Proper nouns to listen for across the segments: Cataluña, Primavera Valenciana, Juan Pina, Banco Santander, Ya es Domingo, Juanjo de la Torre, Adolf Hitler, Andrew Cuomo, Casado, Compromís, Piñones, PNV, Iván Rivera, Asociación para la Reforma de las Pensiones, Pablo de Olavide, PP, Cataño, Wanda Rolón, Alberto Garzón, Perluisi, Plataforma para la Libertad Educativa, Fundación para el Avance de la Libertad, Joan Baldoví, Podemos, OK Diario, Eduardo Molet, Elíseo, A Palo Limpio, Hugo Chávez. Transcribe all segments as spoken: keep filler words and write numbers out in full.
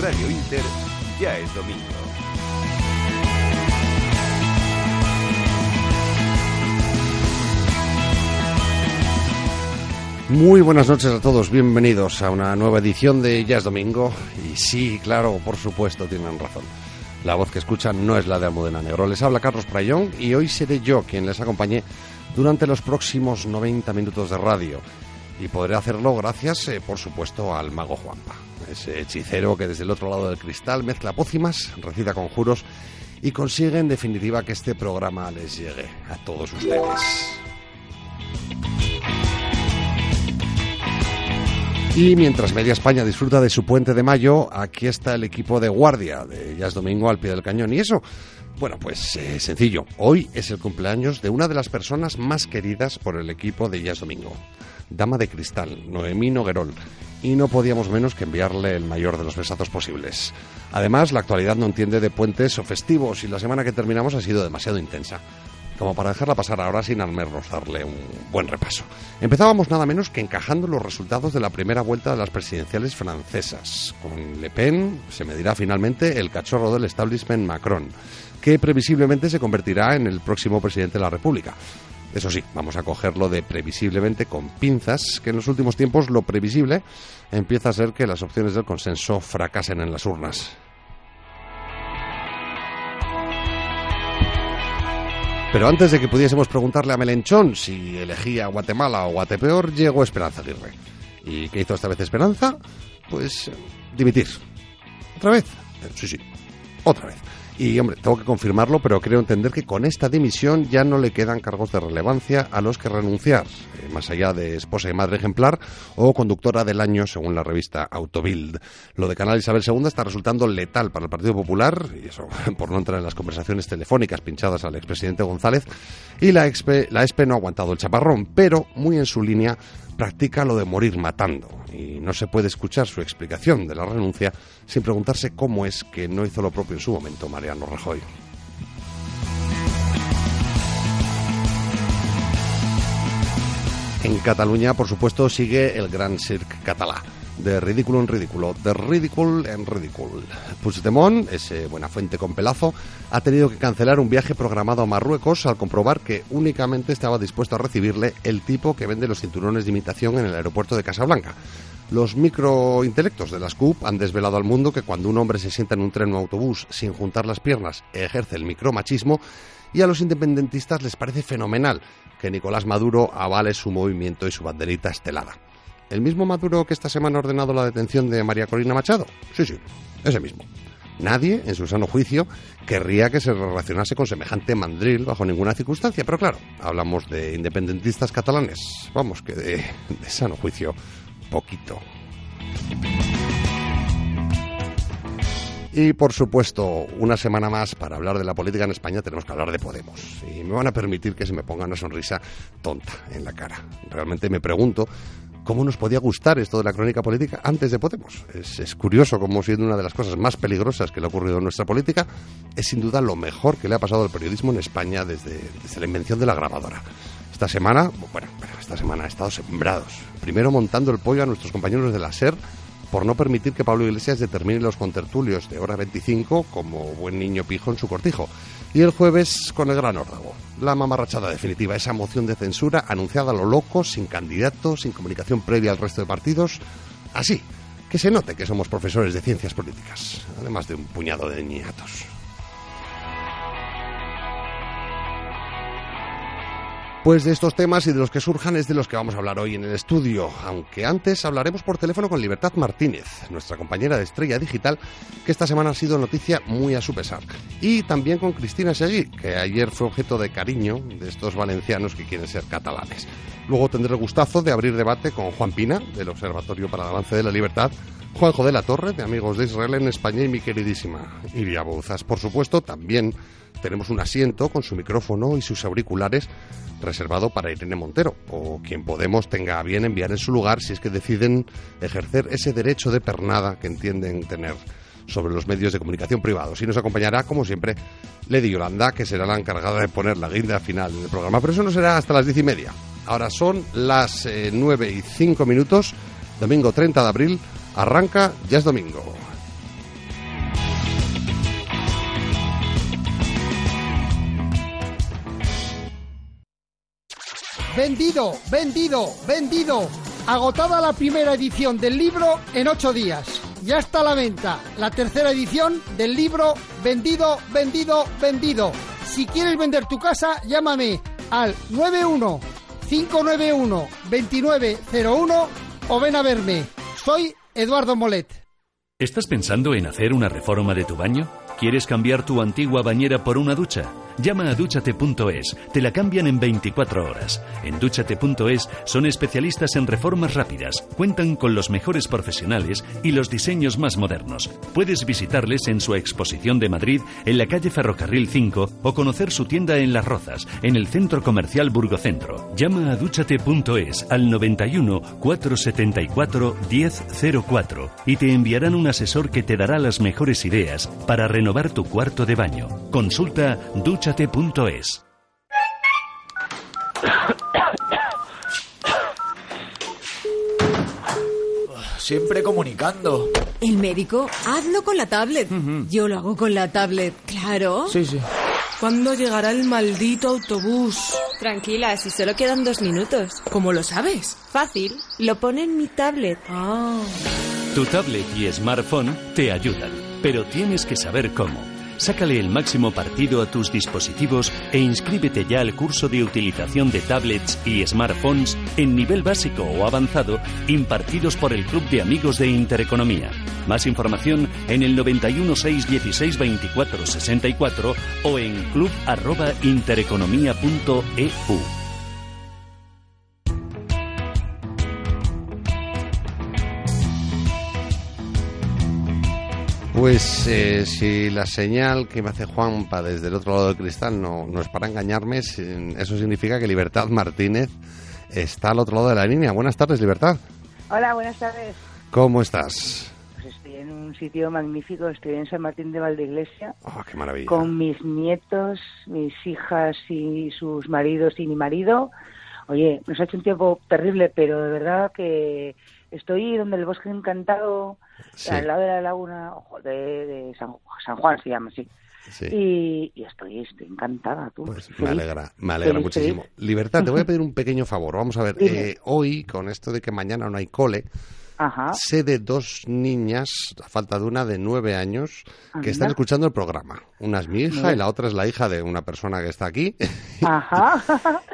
Radio Inter, ya es domingo. Muy buenas noches a todos, bienvenidos a una nueva edición de Ya es Domingo. Y sí, claro, por supuesto, tienen razón. La voz que escuchan no es la de Almudena Negro. Les habla Carlos Prayón y hoy seré yo quien les acompañe durante los próximos noventa minutos de radio. Y podré hacerlo gracias, eh, por supuesto, al mago Juanpa, ese hechicero que desde el otro lado del cristal mezcla pócimas, recita conjuros y consigue en definitiva que este programa les llegue a todos ustedes. Y mientras media España disfruta de su puente de mayo, aquí está el equipo de guardia de Ya es Domingo al pie del cañón. ¿Y eso? Bueno, pues eh, sencillo. Hoy es el cumpleaños de una de las personas más queridas por el equipo de Ya es Domingo. Dama de cristal, Noemí Noguerol, y no podíamos menos que enviarle el mayor de los besazos posibles. Además, la actualidad no entiende de puentes o festivos y la semana que terminamos ha sido demasiado intensa como para dejarla pasar ahora sin al menos darle un buen repaso. Empezábamos nada menos que encajando los resultados de la primera vuelta de las presidenciales francesas. Con Le Pen se medirá finalmente el cachorro del establishment Macron, que previsiblemente se convertirá en el próximo presidente de la República. Eso sí, vamos a cogerlo de previsiblemente con pinzas, que en los últimos tiempos lo previsible empieza a ser que las opciones del consenso fracasen en las urnas. Pero antes de que pudiésemos preguntarle a Melenchón si elegía Guatemala o Guatepeor, llegó Esperanza Aguirre. ¿Y qué hizo esta vez Esperanza? Pues dimitir. ¿Otra vez? Sí, sí, otra vez. Y, hombre, tengo que confirmarlo, pero creo entender que con esta dimisión ya no le quedan cargos de relevancia a los que renunciar, eh, más allá de esposa y madre ejemplar o conductora del año, según la revista Autobild. Lo de Canal Isabel segunda está resultando letal para el Partido Popular, y eso por no entrar en las conversaciones telefónicas pinchadas al expresidente González, y la E S P E, la E S P E no ha aguantado el chaparrón, pero muy en su línea practica lo de morir matando, y no se puede escuchar su explicación de la renuncia sin preguntarse cómo es que no hizo lo propio en su momento Mariano Rajoy. En Cataluña, por supuesto, sigue el gran cirque catalá. De ridículo en ridículo, de ridículo en ridículo. Puigdemont, ese Buenafuente con pelazo, ha tenido que cancelar un viaje programado a Marruecos al comprobar que únicamente estaba dispuesto a recibirle el tipo que vende los cinturones de imitación en el aeropuerto de Casablanca. Los microintelectos de las C U P han desvelado al mundo que cuando un hombre se sienta en un tren o autobús sin juntar las piernas, ejerce el micromachismo, y a los independentistas les parece fenomenal que Nicolás Maduro avale su movimiento y su banderita estelada. ¿El mismo Maduro que esta semana ha ordenado la detención de María Corina Machado? Sí, sí, ese mismo. Nadie, en su sano juicio, querría que se relacionase con semejante mandril bajo ninguna circunstancia. Pero claro, hablamos de independentistas catalanes. Vamos, que de, de sano juicio, poquito. Y, por supuesto, una semana más para hablar de la política en España tenemos que hablar de Podemos. Y me van a permitir que se me ponga una sonrisa tonta en la cara. Realmente me pregunto cómo nos podía gustar esto de la crónica política antes de Podemos. Es, es curioso cómo, siendo una de las cosas más peligrosas que le ha ocurrido a nuestra política, es sin duda lo mejor que le ha pasado al periodismo en España desde, desde la invención de la grabadora. Esta semana, bueno, esta semana ha estado sembrados. Primero montando el pollo a nuestros compañeros de la S E R, por no permitir que Pablo Iglesias determine los contertulios de Hora veinticinco como buen niño pijo en su cortijo. Y el jueves con el gran órdago, la mamarrachada definitiva, esa moción de censura anunciada a lo loco, sin candidato, sin comunicación previa al resto de partidos. Así, que se note que somos profesores de ciencias políticas, además de un puñado de niñatos. Pues de estos temas y de los que surjan es de los que vamos a hablar hoy en el estudio, aunque antes hablaremos por teléfono con Libertad Martínez, nuestra compañera de Estrella Digital, que esta semana ha sido noticia muy a su pesar. Y también con Cristina Seguí, que ayer fue objeto de cariño de estos valencianos que quieren ser catalanes. Luego tendré el gustazo de abrir debate con Juan Pina, del Observatorio para el Avance de la Libertad, Juanjo de la Torre, de Amigos de Israel en España, y mi queridísima Iria Bouzas. Por supuesto, también tenemos un asiento con su micrófono y sus auriculares reservado para Irene Montero, o quien Podemos tenga a bien enviar en su lugar si es que deciden ejercer ese derecho de pernada que entienden tener sobre los medios de comunicación privados. Y nos acompañará, como siempre, Lady Yolanda, que será la encargada de poner la guinda final del programa. Pero eso no será hasta las diez y media. Ahora son las eh, nueve y cinco minutos, domingo treinta de abril, arranca Ya es Domingo. Vendido, vendido, vendido. Agotada la primera edición del libro en ocho días. Ya está a la venta la tercera edición del libro Vendido, vendido, vendido. Si quieres vender tu casa, llámame al nueve uno cinco nueve uno dos nueve cero uno o ven a verme. Soy Eduardo Molet. ¿Estás pensando en hacer una reforma de tu baño? ¿Quieres cambiar tu antigua bañera por una ducha? Llama a dúchate punto es, te la cambian en veinticuatro horas. En dúchate punto es son especialistas en reformas rápidas, cuentan con los mejores profesionales y los diseños más modernos. Puedes visitarles en su exposición de Madrid, en la calle Ferrocarril cinco, o conocer su tienda en Las Rozas, en el centro comercial Burgocentro. Llama a dúchate punto es al noventa y uno cuatrocientos setenta y cuatro diez cero cuatro y te enviarán un asesor que te dará las mejores ideas para renovar tu cuarto de baño. Consulta dúchate punto es. Dúchate punto es. Siempre comunicando. El médico, hazlo con la tablet. Uh-huh. Yo lo hago con la tablet, claro. Sí, sí. ¿Cuándo llegará el maldito autobús? Tranquila, si solo quedan dos minutos. ¿Cómo lo sabes? Fácil, lo pone en mi tablet. Ah. Tu tablet y smartphone te ayudan, pero tienes que saber cómo. Sácale el máximo partido a tus dispositivos e inscríbete ya al curso de utilización de tablets y smartphones en nivel básico o avanzado impartidos por el Club de Amigos de Intereconomía. Más información en el noventa y uno seis dieciséis veinticuatro sesenta y cuatro o en club arroba intereconomía punto e u. Pues eh, si la señal que me hace Juanpa desde el otro lado del cristal no, no es para engañarme, eso significa que Libertad Martínez está al otro lado de la línea. Buenas tardes, Libertad. Hola, buenas tardes. ¿Cómo estás? Pues estoy en un sitio magnífico, estoy en San Martín de Valdeglesia. ¡Oh, qué maravilla! Con mis nietos, mis hijas y sus maridos y mi marido. Oye, nos ha hecho un tiempo terrible, pero de verdad que... Estoy donde el Bosque Encantado, sí. Al lado de la laguna de, de San, San Juan, se llama así. Sí. Y, y estoy, estoy encantada. Tú. Pues me alegra, me alegra feliz, muchísimo. Feliz. Libertad, te voy a pedir un pequeño favor. Vamos a ver, eh, hoy, con esto de que mañana no hay cole, ajá, sé de dos niñas, a falta de una de nueve años, que anda, están escuchando el programa. Una es mi hija, sí, y la otra es la hija de una persona que está aquí. Ajá.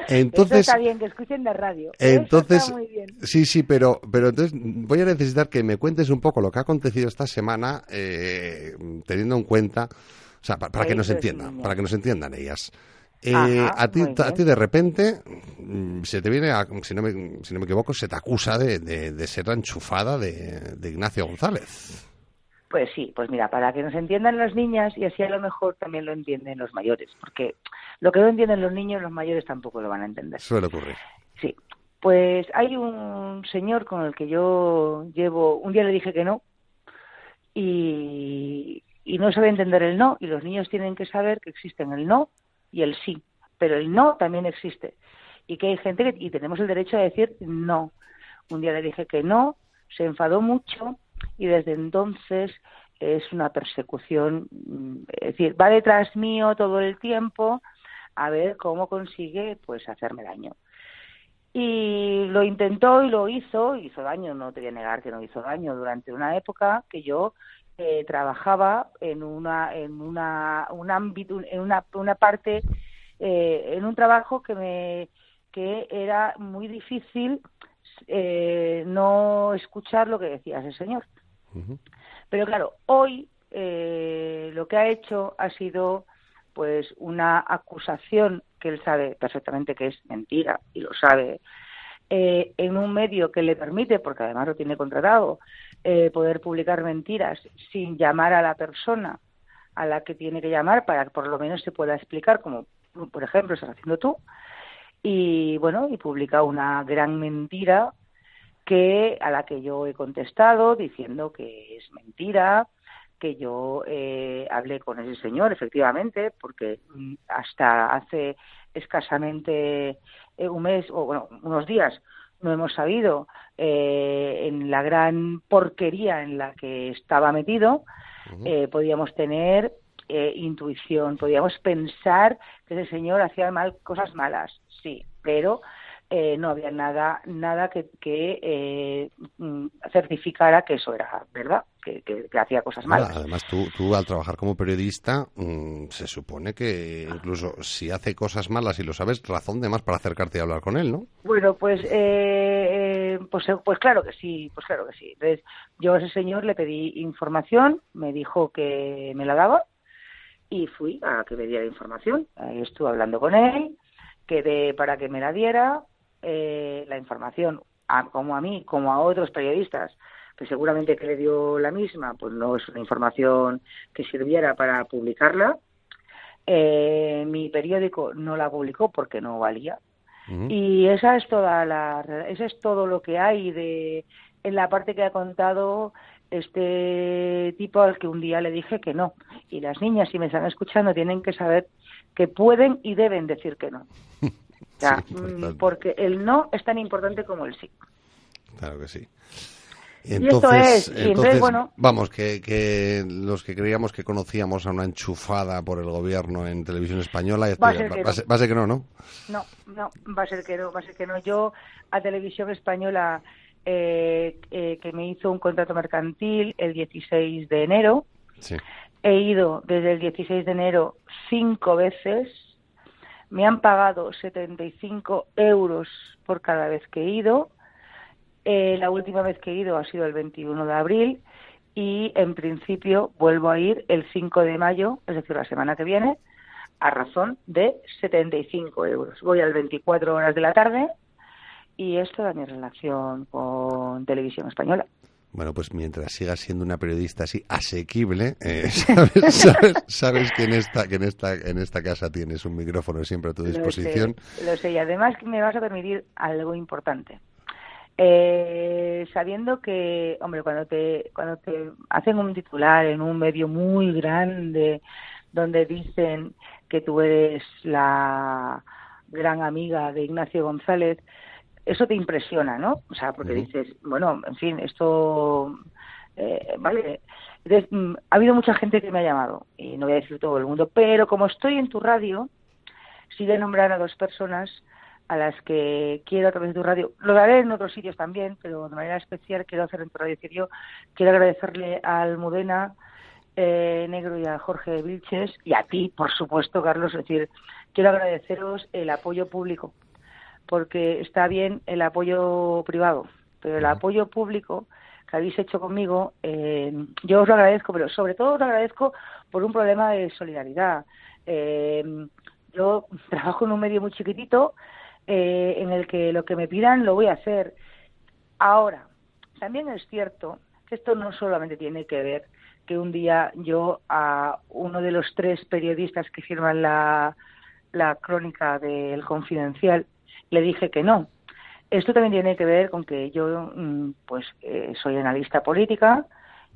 Entonces, eso está bien, que escuchen la radio. Entonces, eso está muy bien. Sí, sí, pero, pero entonces voy a necesitar que me cuentes un poco lo que ha acontecido esta semana, eh, teniendo en cuenta, o sea, para, para que nos entiendan, para que nos entiendan ellas. Eh, Ajá, a ti a ti de repente se te viene a, si no me si no me equivoco se te acusa de, de, de ser la enchufada de, de Ignacio González. Pues sí, pues mira, para que nos entiendan las niñas y así a lo mejor también lo entienden los mayores, porque lo que no entienden los niños los mayores tampoco lo van a entender. Suele ocurrir. Sí, pues hay un señor con el que yo llevo, un día le dije que no y y no sabe entender el no, y los niños tienen que saber que existen el no y el sí, pero el no también existe y que hay gente que, y tenemos el derecho a decir no. Un día le dije que no, se enfadó mucho y desde entonces es una persecución, es decir, va detrás mío todo el tiempo a ver cómo consigue pues hacerme daño. Y lo intentó y lo hizo, hizo daño, no te voy a negar que no hizo daño, durante una época que yo Eh, trabajaba en una en una un ámbito en una una parte eh, en un trabajo que me que era muy difícil eh, no escuchar lo que decía ese señor. Uh-huh. Pero claro, hoy eh, lo que ha hecho ha sido pues una acusación que él sabe perfectamente que es mentira, y lo sabe, eh, en un medio que le permite, porque además lo tiene contratado, eh, poder publicar mentiras sin llamar a la persona a la que tiene que llamar para que por lo menos se pueda explicar, como por ejemplo estás haciendo tú, y bueno, y publica una gran mentira que a la que yo he contestado diciendo que es mentira, que yo eh, hablé con ese señor, efectivamente, porque hasta hace escasamente eh, un mes, o bueno, unos días, no hemos sabido eh, en la gran porquería en la que estaba metido. Uh-huh. eh, podíamos tener eh, intuición, podíamos pensar que ese señor hacía mal, cosas malas, sí, pero eh, no había nada nada que, que eh, certificara que eso era verdad. Que, que, que hacía cosas malas. Además, tú, tú al trabajar como periodista, mmm, se supone que incluso si hace cosas malas y lo sabes, razón de más para acercarte y hablar con él, ¿no? Bueno, pues eh, pues pues claro que sí, pues claro que sí. Entonces, yo a ese señor le pedí información, me dijo que me la daba y fui a que me diera información. Ahí estuve hablando con él, quedé para que me la diera, eh, la información, a, como a mí, como a otros periodistas, que seguramente que le dio la misma, pues no es una información que sirviera para publicarla. Eh, mi periódico no la publicó porque no valía. Uh-huh. Y esa es toda la, ese es todo lo que hay de en la parte que ha contado este tipo al que un día le dije que no. Y las niñas, si me están escuchando, tienen que saber que pueden y deben decir que no. O sea, sí, porque el no es tan importante como el sí. Claro que sí. Entonces, y esto es, entonces, entonces bueno, vamos, que, que los que creíamos que conocíamos a una enchufada por el gobierno en Televisión Española, va a ser, va, que, va, no. va a ser que no, ¿no? No, no, va a ser que no, va a ser que no. Yo a Televisión Española, eh, eh, que me hizo un contrato mercantil el dieciséis de enero, sí, he ido desde el dieciséis de enero cinco veces, me han pagado setenta y cinco euros por cada vez que he ido. Eh, la última vez que he ido ha sido el veintiuno de abril y, en principio, vuelvo a ir el cinco de mayo, es decir, la semana que viene, a razón de setenta y cinco euros. Voy al veinticuatro horas de la tarde y esto da mi relación con Televisión Española. Bueno, pues mientras sigas siendo una periodista así asequible, eh, sabes, sabes, sabes que en esta que en esta en esta casa tienes un micrófono siempre a tu disposición. Lo sé, lo sé, y además me vas a permitir algo importante. Eh, sabiendo que, hombre, cuando te cuando te hacen un titular en un medio muy grande donde dicen que tú eres la gran amiga de Ignacio González, eso te impresiona, ¿no? O sea, porque dices, bueno, en fin, esto, eh, vale. Entonces, ha habido mucha gente que me ha llamado, y no voy a decir todo el mundo, pero como estoy en tu radio, sí de nombrar a dos personas a las que quiero a través de tu radio, lo daré en otros sitios también, pero de manera especial quiero hacer en tu radio. Yo quiero agradecerle a Almudena eh, Negro y a Jorge Vilches, y a ti, por supuesto, Carlos, es decir, quiero agradeceros el apoyo público, porque está bien el apoyo privado, pero el apoyo público que habéis hecho conmigo, eh, yo os lo agradezco, pero sobre todo os lo agradezco por un problema de solidaridad. Eh, yo trabajo en un medio muy chiquitito, Eh, en el que lo que me pidan lo voy a hacer. Ahora, también es cierto que esto no solamente tiene que ver que un día yo a uno de los tres periodistas que firman la, la crónica del Confidencial le dije que no. Esto también tiene que ver con que yo pues eh, soy analista política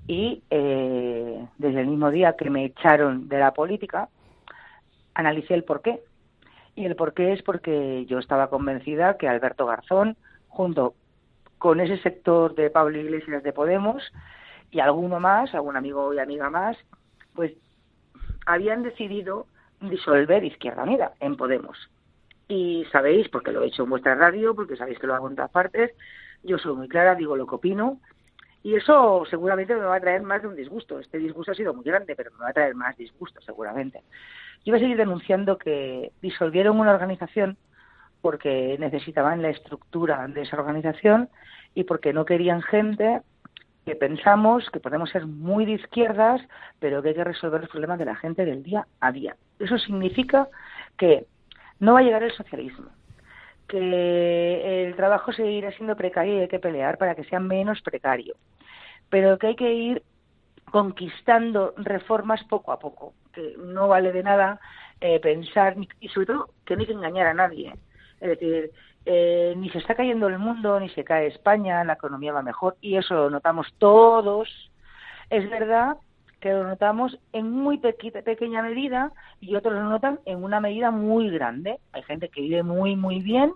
y eh, desde el mismo día que me echaron de la política analicé el porqué. Y el porqué es porque yo estaba convencida que Alberto Garzón, junto con ese sector de Pablo Iglesias de Podemos y alguno más, algún amigo y amiga más, pues habían decidido disolver Izquierda Unida en Podemos. Y sabéis, porque lo he hecho en vuestra radio, porque sabéis que lo hago en todas partes, yo soy muy clara, digo lo que opino, y eso seguramente me va a traer más de un disgusto. Este disgusto ha sido muy grande, pero me va a traer más disgusto seguramente. Yo voy a seguir denunciando que disolvieron una organización porque necesitaban la estructura de esa organización y porque no querían gente que pensamos que podemos ser muy de izquierdas, pero que hay que resolver los problemas de la gente del día a día. Eso significa que no va a llegar el socialismo, que el trabajo seguirá siendo precario y hay que pelear para que sea menos precario, pero que hay que ir conquistando reformas poco a poco, que no vale de nada eh, pensar, y sobre todo que no hay que engañar a nadie. Es decir, eh, ni se está cayendo el mundo, ni se cae España, la economía va mejor, y eso lo notamos todos. Es verdad que lo notamos en muy pequeña, pequeña medida, y otros lo notan en una medida muy grande. Hay gente que vive muy, muy bien,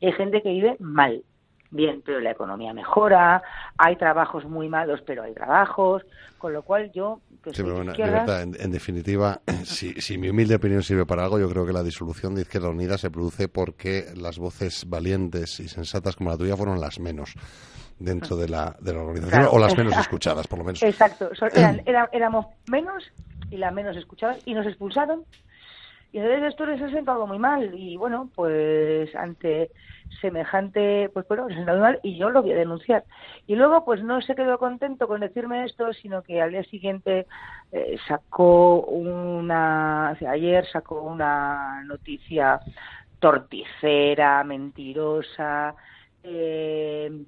y hay gente que vive mal. Bien, pero la economía mejora, hay trabajos muy malos, pero hay trabajos, con lo cual yo... Que sí, pero bueno, izquierdas... Libertad, en, en definitiva, si, si mi humilde opinión sirve para algo, yo creo que la disolución de Izquierda Unida se produce porque las voces valientes y sensatas como la tuya fueron las menos dentro de la, de la organización, claro, o las menos escuchadas, por lo menos. Exacto, eran, era, éramos menos y las menos escuchadas, y nos expulsaron. Y entonces esto les ha sentado muy mal, y bueno, pues ante semejante, pues bueno, les ha sentado muy mal, y yo lo voy a denunciar. Y luego, pues no se quedó contento con decirme esto, sino que al día siguiente eh, sacó una, o sea, ayer sacó una noticia torticera, mentirosa, eh,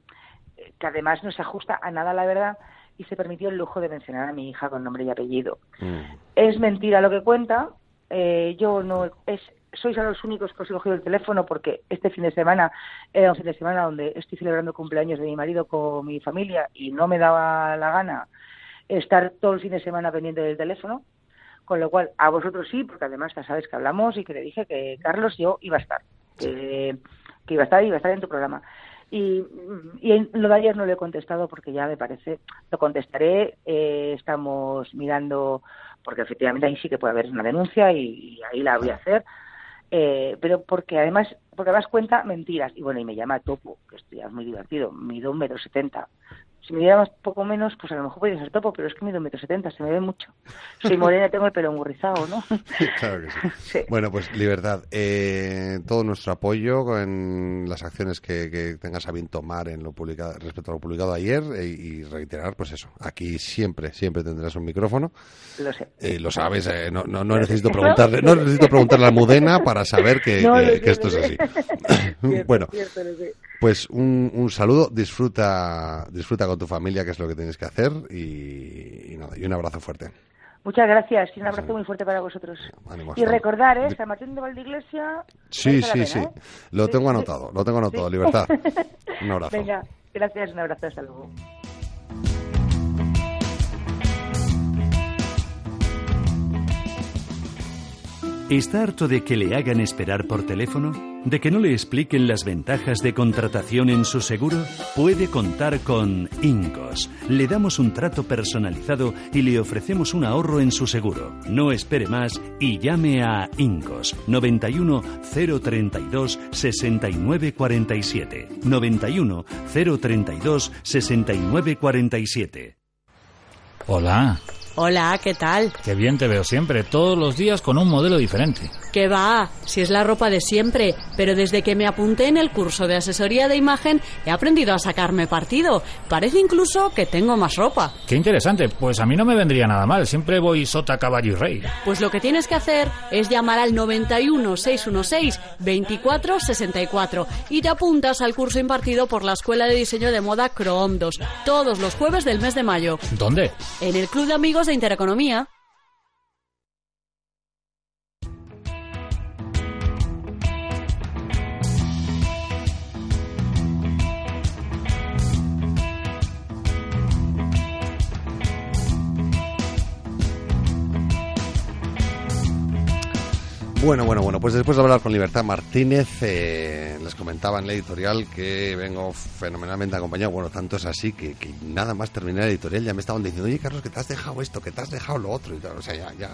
que además no se ajusta a nada la verdad, y se permitió el lujo de mencionar a mi hija con nombre y apellido. Mm. Es mentira lo que cuenta. Eh, yo no es, sois a los únicos que os he cogido el teléfono porque este fin de semana era un fin de semana donde estoy celebrando cumpleaños de mi marido con mi familia y no me daba la gana estar todo el fin de semana pendiente del teléfono, con lo cual a vosotros sí, porque además ya sabes que hablamos y que te dije que Carlos yo iba a estar, que, que iba a estar iba a estar en tu programa. Y, y lo de ayer no lo he contestado porque ya me parece, lo contestaré, eh, estamos mirando, porque efectivamente ahí sí que puede haber una denuncia y, y ahí la voy a hacer, eh, pero porque además, porque además cuenta mentiras, y bueno, y me llama Topo, que esto ya es muy divertido, mido un metro setenta, si me llamas poco menos, pues a lo mejor podría ser Topo, pero es que mido un metro setenta, se me ve mucho, soy morena, tengo el pelo engurrizado, ¿no? Claro que sí. Sí. Bueno, pues Libertad, eh, todo nuestro apoyo en las acciones que, que tengas a bien tomar en lo publicado, respecto a lo publicado ayer, eh, y reiterar, pues eso, aquí siempre, siempre tendrás un micrófono. Lo sé. Eh, lo sabes, eh, no, no, no necesito preguntarle, no necesito preguntarle a Almudena para saber que, no, eh, que esto es así. Cierto, bueno, cierto, pues un, un saludo, disfruta, disfruta con tu familia, que es lo que tienes que hacer, y, y nada, y un abrazo fuerte. Muchas gracias, y un abrazo muy fuerte para vosotros. Ánimo, y recordar, ¿eh? San Martín de Valdeglesia. Sí, sí, pena, sí. ¿Eh? Lo tengo anotado, lo tengo anotado, sí. Libertad. Un abrazo. Venga, gracias, un abrazo, hasta luego. ¿Está harto de que le hagan esperar por teléfono? ¿De que no le expliquen las ventajas de contratación en su seguro? Puede contar con INCOS. Le damos un trato personalizado y le ofrecemos un ahorro en su seguro. No espere más y llame a INCOS nueve uno cero tres dos seis nueve cuatro siete. nueve uno cero tres dos seis nueve cuatro siete. Hola. Hola, ¿qué tal? Qué bien te veo siempre, todos los días con un modelo diferente. ¿Qué va? Si es la ropa de siempre, pero desde que me apunté en el curso de asesoría de imagen he aprendido a sacarme partido. Parece incluso que tengo más ropa. Qué interesante, pues a mí no me vendría nada mal, siempre voy sota, caballo y rey. Pues lo que tienes que hacer es llamar al nueve uno seis uno seis dos cuatro seis cuatro y te apuntas al curso impartido por la Escuela de Diseño de Moda Croomdos, todos los jueves del mes de mayo. ¿Dónde? En el Club de Amigos de Intereconomía. Bueno, bueno, bueno, pues después de hablar con Libertad Martínez, eh, les comentaba en la editorial que vengo fenomenalmente acompañado. Bueno, tanto es así que, que nada más terminar la editorial ya me estaban diciendo, oye Carlos, que te has dejado esto, que te has dejado lo otro, y tal, o sea, ya, ya...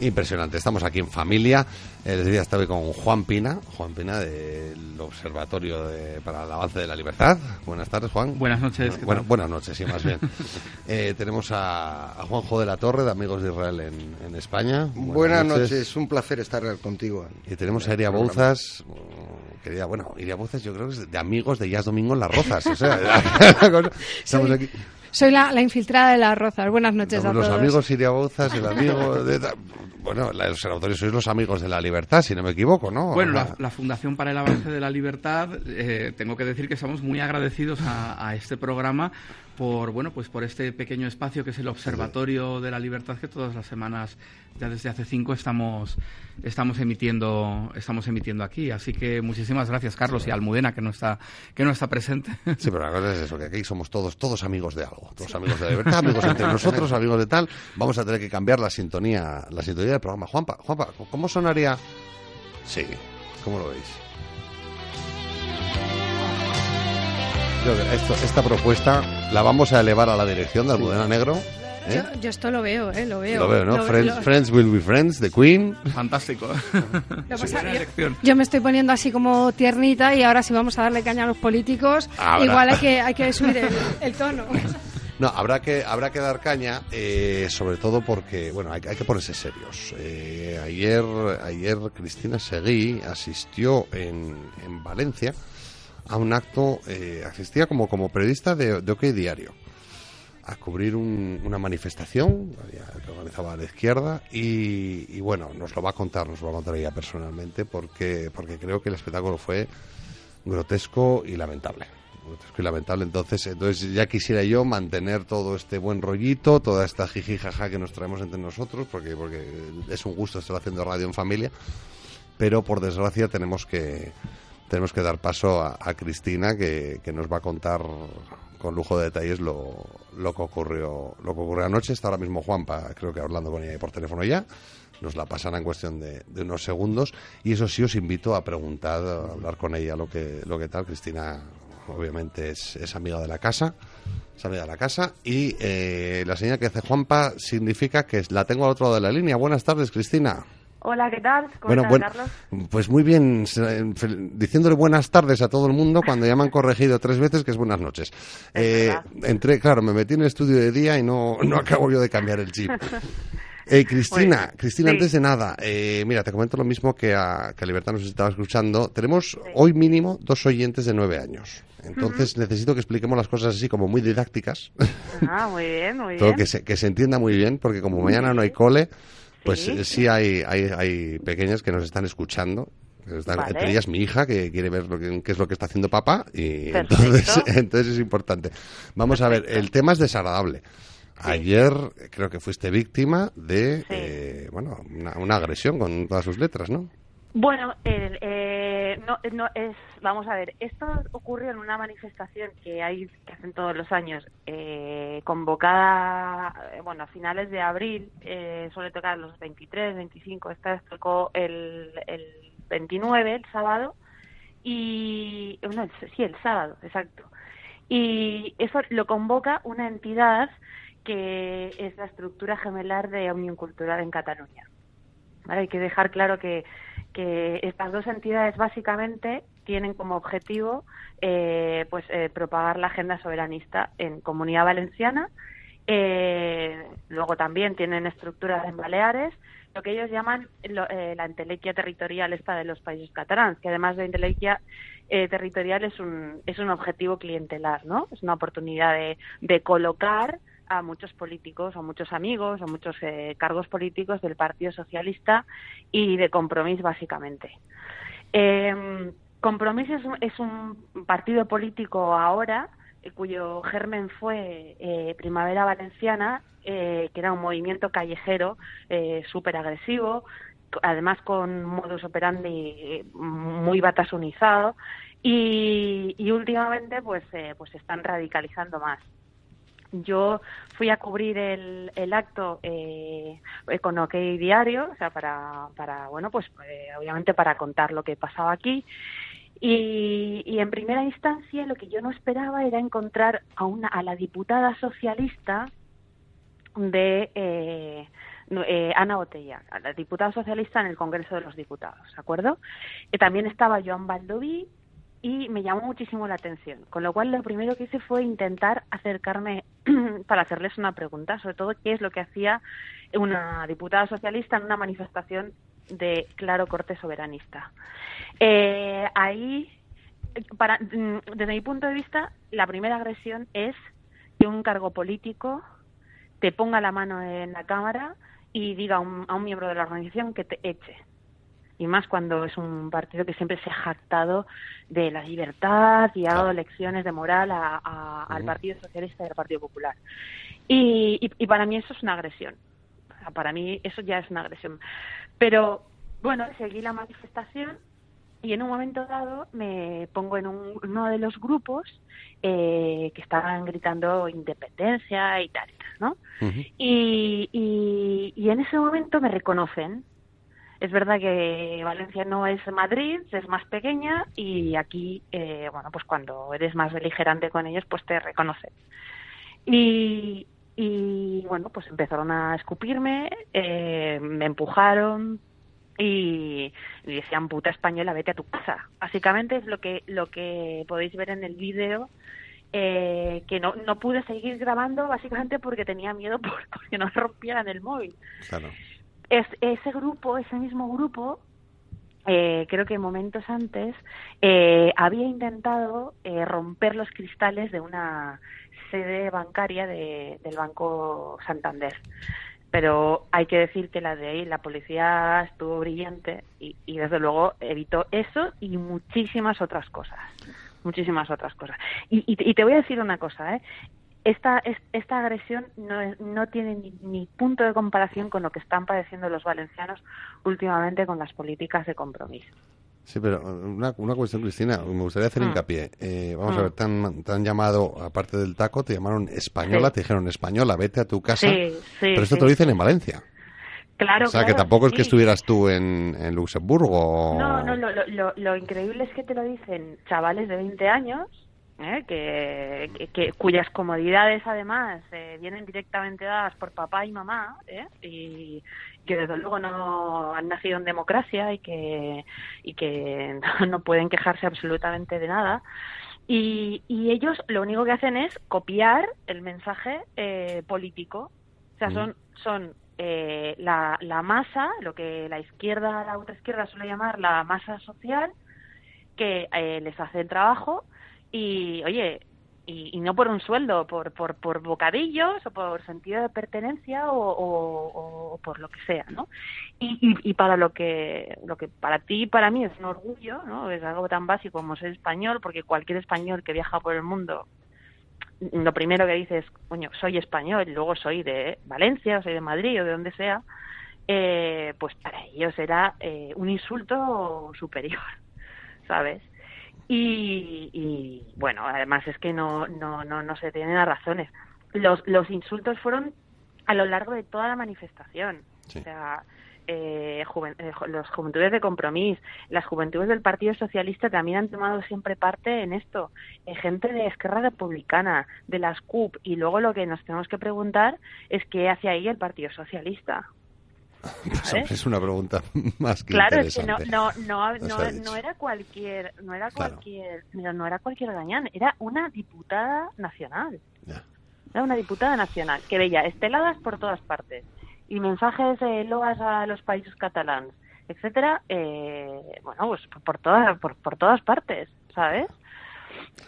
impresionante. Estamos aquí en familia. El día estoy con Juan Pina, Juan Pina del Observatorio de, para el Avance de la Libertad. Buenas tardes, Juan. Buenas noches. Bueno, bueno buenas noches, sí, más bien. eh, tenemos a, a Juanjo de la Torre, de Amigos de Israel en, en España. Buenas, buenas noches. noches, un placer estar contigo. Y tenemos a Iria Bouzas, querida, bueno, Iria Bouzas yo creo que es de Amigos de Ya es Domingo en Las Rozas. O sea, estamos aquí. Soy la, la infiltrada de Las Rozas. Buenas noches a los todos. Los amigos Iria Bouzas, el amigo... De, bueno, la, los autores sois los amigos de la libertad, si no me equivoco, ¿no? Bueno, la, la Fundación para el Avance de la Libertad, eh, tengo que decir que estamos muy agradecidos a, a este programa por, bueno, pues por este pequeño espacio que es el Observatorio de la Libertad, que todas las semanas, ya desde hace cinco, estamos, estamos, emitiendo, estamos emitiendo aquí. Así que muchísimas gracias, Carlos, sí, y Almudena, que no está, que no está presente. Sí, pero la cosa es eso, que aquí somos todos, todos amigos de algo. Todos amigos de la libertad, amigos entre nosotros, amigos de tal. Vamos a tener que cambiar la sintonía, la sintonía del programa. Juanpa, Juanpa, ¿cómo sonaría? Sí, ¿cómo lo veis? Yo, esto, esta propuesta la vamos a elevar a la dirección de Almudena Negro. ¿Eh? Yo, yo esto lo veo, ¿eh? Lo veo. Lo veo, ¿no? Lo, Friends, lo... Friends Will Be Friends, The Queen. Fantástico. Lo sí, pasa, yo, yo me estoy poniendo así como tiernita y ahora si vamos a darle caña a los políticos, ahora. Igual hay que, hay que subir el, el tono. No, habrá que, habrá que dar caña, eh, sobre todo porque, bueno, hay, hay que ponerse serios. Eh, ayer, ayer Cristina Seguí asistió en, en Valencia a un acto, eh, asistía como, como periodista de, de OK Diario, a cubrir un, una manifestación que organizaba a la izquierda y, y bueno, nos lo va a contar, nos lo va a contar ella personalmente porque, porque creo que el espectáculo fue grotesco y lamentable. Grotesco y lamentable, entonces, entonces ya quisiera yo mantener todo este buen rollito, toda esta jiji jaja que nos traemos entre nosotros, porque, porque es un gusto estar haciendo radio en familia, pero por desgracia tenemos que, tenemos que dar paso a, a Cristina que, que nos va a contar con lujo de detalles lo, lo que ocurrió lo que ocurrió anoche. Está ahora mismo Juanpa, creo que hablando con ella por teléfono ya. Nos la pasará en cuestión de, de unos segundos. Y eso sí, os invito a preguntar, a hablar con ella lo que lo que tal. Cristina, obviamente, es, es amiga de la casa. Es amiga de la casa. Y eh, la señal que hace Juanpa significa que la tengo al otro lado de la línea. Buenas tardes, Cristina. Hola, ¿qué tal? ¿Cómo bueno, estás, bueno, Carlos? Pues muy bien, diciéndole buenas tardes a todo el mundo cuando ya me han corregido tres veces que es buenas noches. Eh, entré, claro, me metí en el estudio de día y no, no acabo yo de cambiar el chip. Eh, Cristina, bueno, Cristina, sí. Antes de nada, eh, mira, te comento lo mismo que a, que a Libertad nos estaba escuchando. Tenemos sí. hoy mínimo dos oyentes de nueve años. Entonces uh-huh. necesito que expliquemos las cosas así como muy didácticas. Ah, muy bien, muy bien. Todo que se, que se entienda muy bien, porque como muy mañana bien. No hay cole... Pues sí, sí hay, hay, hay pequeñas que nos están escuchando, que están, vale. Entre ellas mi hija, que quiere ver lo que, qué es lo que está haciendo papá, y entonces, entonces es importante. Vamos Perfecto. A ver, el tema es desagradable. Sí. Ayer creo que fuiste víctima de sí. eh, bueno una, una agresión con todas sus letras, ¿no? Bueno, eh, eh, no, no es, vamos a ver, esto ocurrió en una manifestación que hay que hacen todos los años, eh, convocada, bueno, a finales de abril, eh, suele tocar los veintitrés, veinticinco, esta vez tocó el, el veintinueve, el sábado, y, no, sí, el sábado, exacto, y eso lo convoca una entidad que es la estructura gemelar de Unión Cultural en Cataluña. Vale, hay que dejar claro que, que estas dos entidades básicamente tienen como objetivo eh, pues eh, propagar la agenda soberanista en Comunidad Valenciana, eh, luego también tienen estructuras en Baleares, lo que ellos llaman lo, eh, la entelequia territorial esta de los países catalanes, que además de entelequia eh, territorial es un es un objetivo clientelar, ¿no? Es una oportunidad de, de colocar a muchos políticos, a muchos amigos, a muchos eh, cargos políticos del Partido Socialista y de Compromís, básicamente. Eh, Compromís es, es un partido político ahora eh, cuyo germen fue eh, Primavera Valenciana, eh, que era un movimiento callejero eh, súper agresivo, además con modus operandi muy batasunizado, y, y últimamente pues, eh, pues se están radicalizando más. Yo fui a cubrir el, el acto eh, con OK Diario, o sea, para, para bueno, pues eh, obviamente para contar lo que pasaba aquí. Y, y en primera instancia lo que yo no esperaba era encontrar a una a la diputada socialista de eh, eh, Ana Botella, la diputada socialista en el Congreso de los Diputados, ¿de acuerdo? Eh, también estaba Joan Baldoví y me llamó muchísimo la atención, con lo cual lo primero que hice fue intentar acercarme para hacerles una pregunta, sobre todo qué es lo que hacía una diputada socialista en una manifestación de claro corte soberanista. Eh, ahí, para, desde mi punto de vista, la primera agresión es que un cargo político te ponga la mano en la cámara y diga a un, a un miembro de la organización que te eche. Y más cuando es un partido que siempre se ha jactado de la libertad y ha dado lecciones de moral a, a, al Partido Socialista y al Partido Popular. Y, y, y para mí eso es una agresión. Para mí eso ya es una agresión. Pero, bueno, seguí la manifestación y en un momento dado me pongo en un, uno de los grupos eh, que estaban gritando independencia y tal, ¿no? Uh-huh. Y, y, y en ese momento me reconocen. Es verdad que Valencia no es Madrid, es más pequeña y aquí, eh, bueno, pues cuando eres más beligerante con ellos, pues te reconocen. Y, y bueno, pues empezaron a escupirme, eh, me empujaron y, y decían, puta española, vete a tu casa. Básicamente es lo que lo que podéis ver en el vídeo. Eh, que no no pude seguir grabando básicamente porque tenía miedo por, porque nos rompieran el móvil. Claro. Es, ese grupo, ese mismo grupo, eh, creo que momentos antes, eh, había intentado eh, romper los cristales de una sede bancaria de, del Banco Santander. Pero hay que decir que la de ahí, la policía estuvo brillante y, y desde luego evitó eso y muchísimas otras cosas. Muchísimas otras cosas. Y, y, y te voy a decir una cosa, ¿eh? Esta, esta agresión no, no tiene ni, ni punto de comparación con lo que están padeciendo los valencianos últimamente con las políticas de compromiso. Sí, pero una, una cuestión, Cristina, me gustaría hacer mm. hincapié. Eh, vamos mm. a ver, te han, te han llamado, aparte del taco, te llamaron española, sí. Te dijeron española, vete a tu casa. Sí, sí, pero esto sí. Te lo dicen en Valencia. Claro, o sea, claro, que tampoco sí. Es que estuvieras tú en, en Luxemburgo. No, no, lo, lo, lo, lo increíble es que te lo dicen chavales de veinte años... ¿Eh? Que, que, que cuyas comodidades además eh, vienen directamente dadas por papá y mamá, ¿eh? Y que desde luego no han nacido en democracia y que y que no pueden quejarse absolutamente de nada y, y ellos lo único que hacen es copiar el mensaje eh, político, o sea son son eh, la la masa, lo que la izquierda, la ultraizquierda suele llamar la masa social, que eh, les hace el trabajo. Y, oye, y, y no por un sueldo, por, por, por bocadillos o por sentido de pertenencia o, o, o por lo que sea, ¿no? Y, y, y para lo que lo que para ti y para mí es un orgullo, ¿no? Es algo tan básico como ser español, porque cualquier español que viaja por el mundo, lo primero que dice es, coño, soy español, luego soy de Valencia, o soy de Madrid o de donde sea, eh, pues para ellos era eh, un insulto superior, ¿sabes? Y, y bueno, además es que no no no no se tienen las razones. Los los insultos fueron a lo largo de toda la manifestación. Sí. O sea, eh, juven, eh, los juventudes de Compromís, las juventudes del Partido Socialista también han tomado siempre parte en esto. Eh, gente de Esquerra Republicana, de las C U P, y luego lo que nos tenemos que preguntar es qué hace ahí el Partido Socialista. Pues es una pregunta más que claro, interesante. Claro, es que no, no, no, no, no era cualquier, no era cualquier, claro. no era cualquier gañán, era una diputada nacional. Ya. Era una diputada nacional que veía esteladas por todas partes y mensajes eh, loas a los países catalanes, etcétera. Eh, bueno, pues por todas, por, por todas partes, ¿sabes?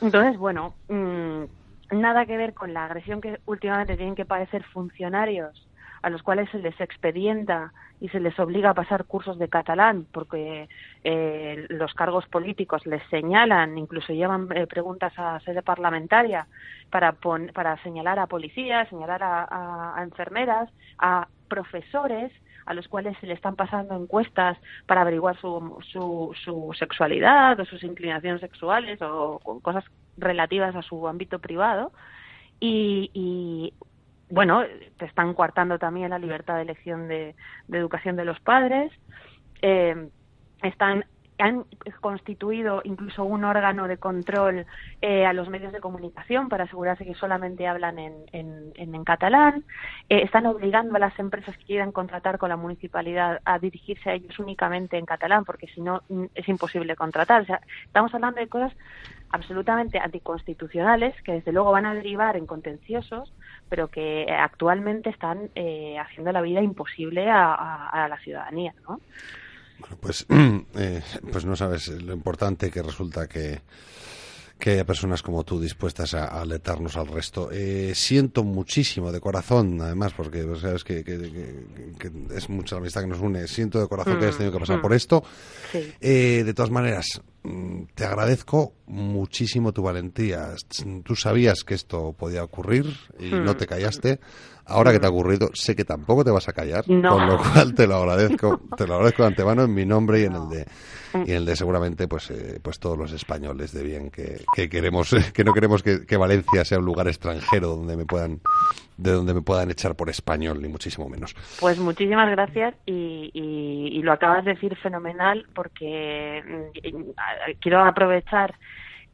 Entonces, bueno, mmm, nada que ver con la agresión que últimamente tienen que padecer funcionarios a los cuales se les expedienta y se les obliga a pasar cursos de catalán porque eh, los cargos políticos les señalan, incluso llevan eh, preguntas a sede parlamentaria para pon, para señalar a policías, señalar a, a, a enfermeras, a profesores a los cuales se le están pasando encuestas para averiguar su, su, su sexualidad o sus inclinaciones sexuales o, o cosas relativas a su ámbito privado y... y bueno, te están coartando también la libertad de elección de, de educación de los padres, eh, están han constituido incluso un órgano de control eh, a los medios de comunicación para asegurarse que solamente hablan en, en, en, en catalán. Eh, están obligando a las empresas que quieran contratar con la municipalidad a dirigirse a ellos únicamente en catalán, porque si no es imposible contratar. O sea, estamos hablando de cosas absolutamente anticonstitucionales que desde luego van a derivar en contenciosos, pero que actualmente están eh, haciendo la vida imposible a, a, a la ciudadanía, ¿no? Bueno, pues, eh, pues no sabes lo importante que resulta que, que haya personas como tú dispuestas a, a alertarnos al resto. Eh, siento muchísimo de corazón, además, porque pues, sabes que, que, que, que es mucha la amistad que nos une. Siento de corazón mm, que hayas tenido que pasar mm. por esto. Sí. Eh, de todas maneras, te agradezco muchísimo tu valentía. Tú sabías que esto podía ocurrir y mm. no te callaste. Ahora que te ha ocurrido, sé que tampoco te vas a callar, no. Con lo cual te lo agradezco, no. te lo agradezco de antemano en mi nombre y en el de y en el de seguramente pues eh, pues todos los españoles de bien que, que queremos, que no queremos que, que Valencia sea un lugar extranjero donde me puedan de donde me puedan echar por español, ni muchísimo menos. Pues muchísimas gracias y, y, y lo acabas de decir fenomenal, porque quiero aprovechar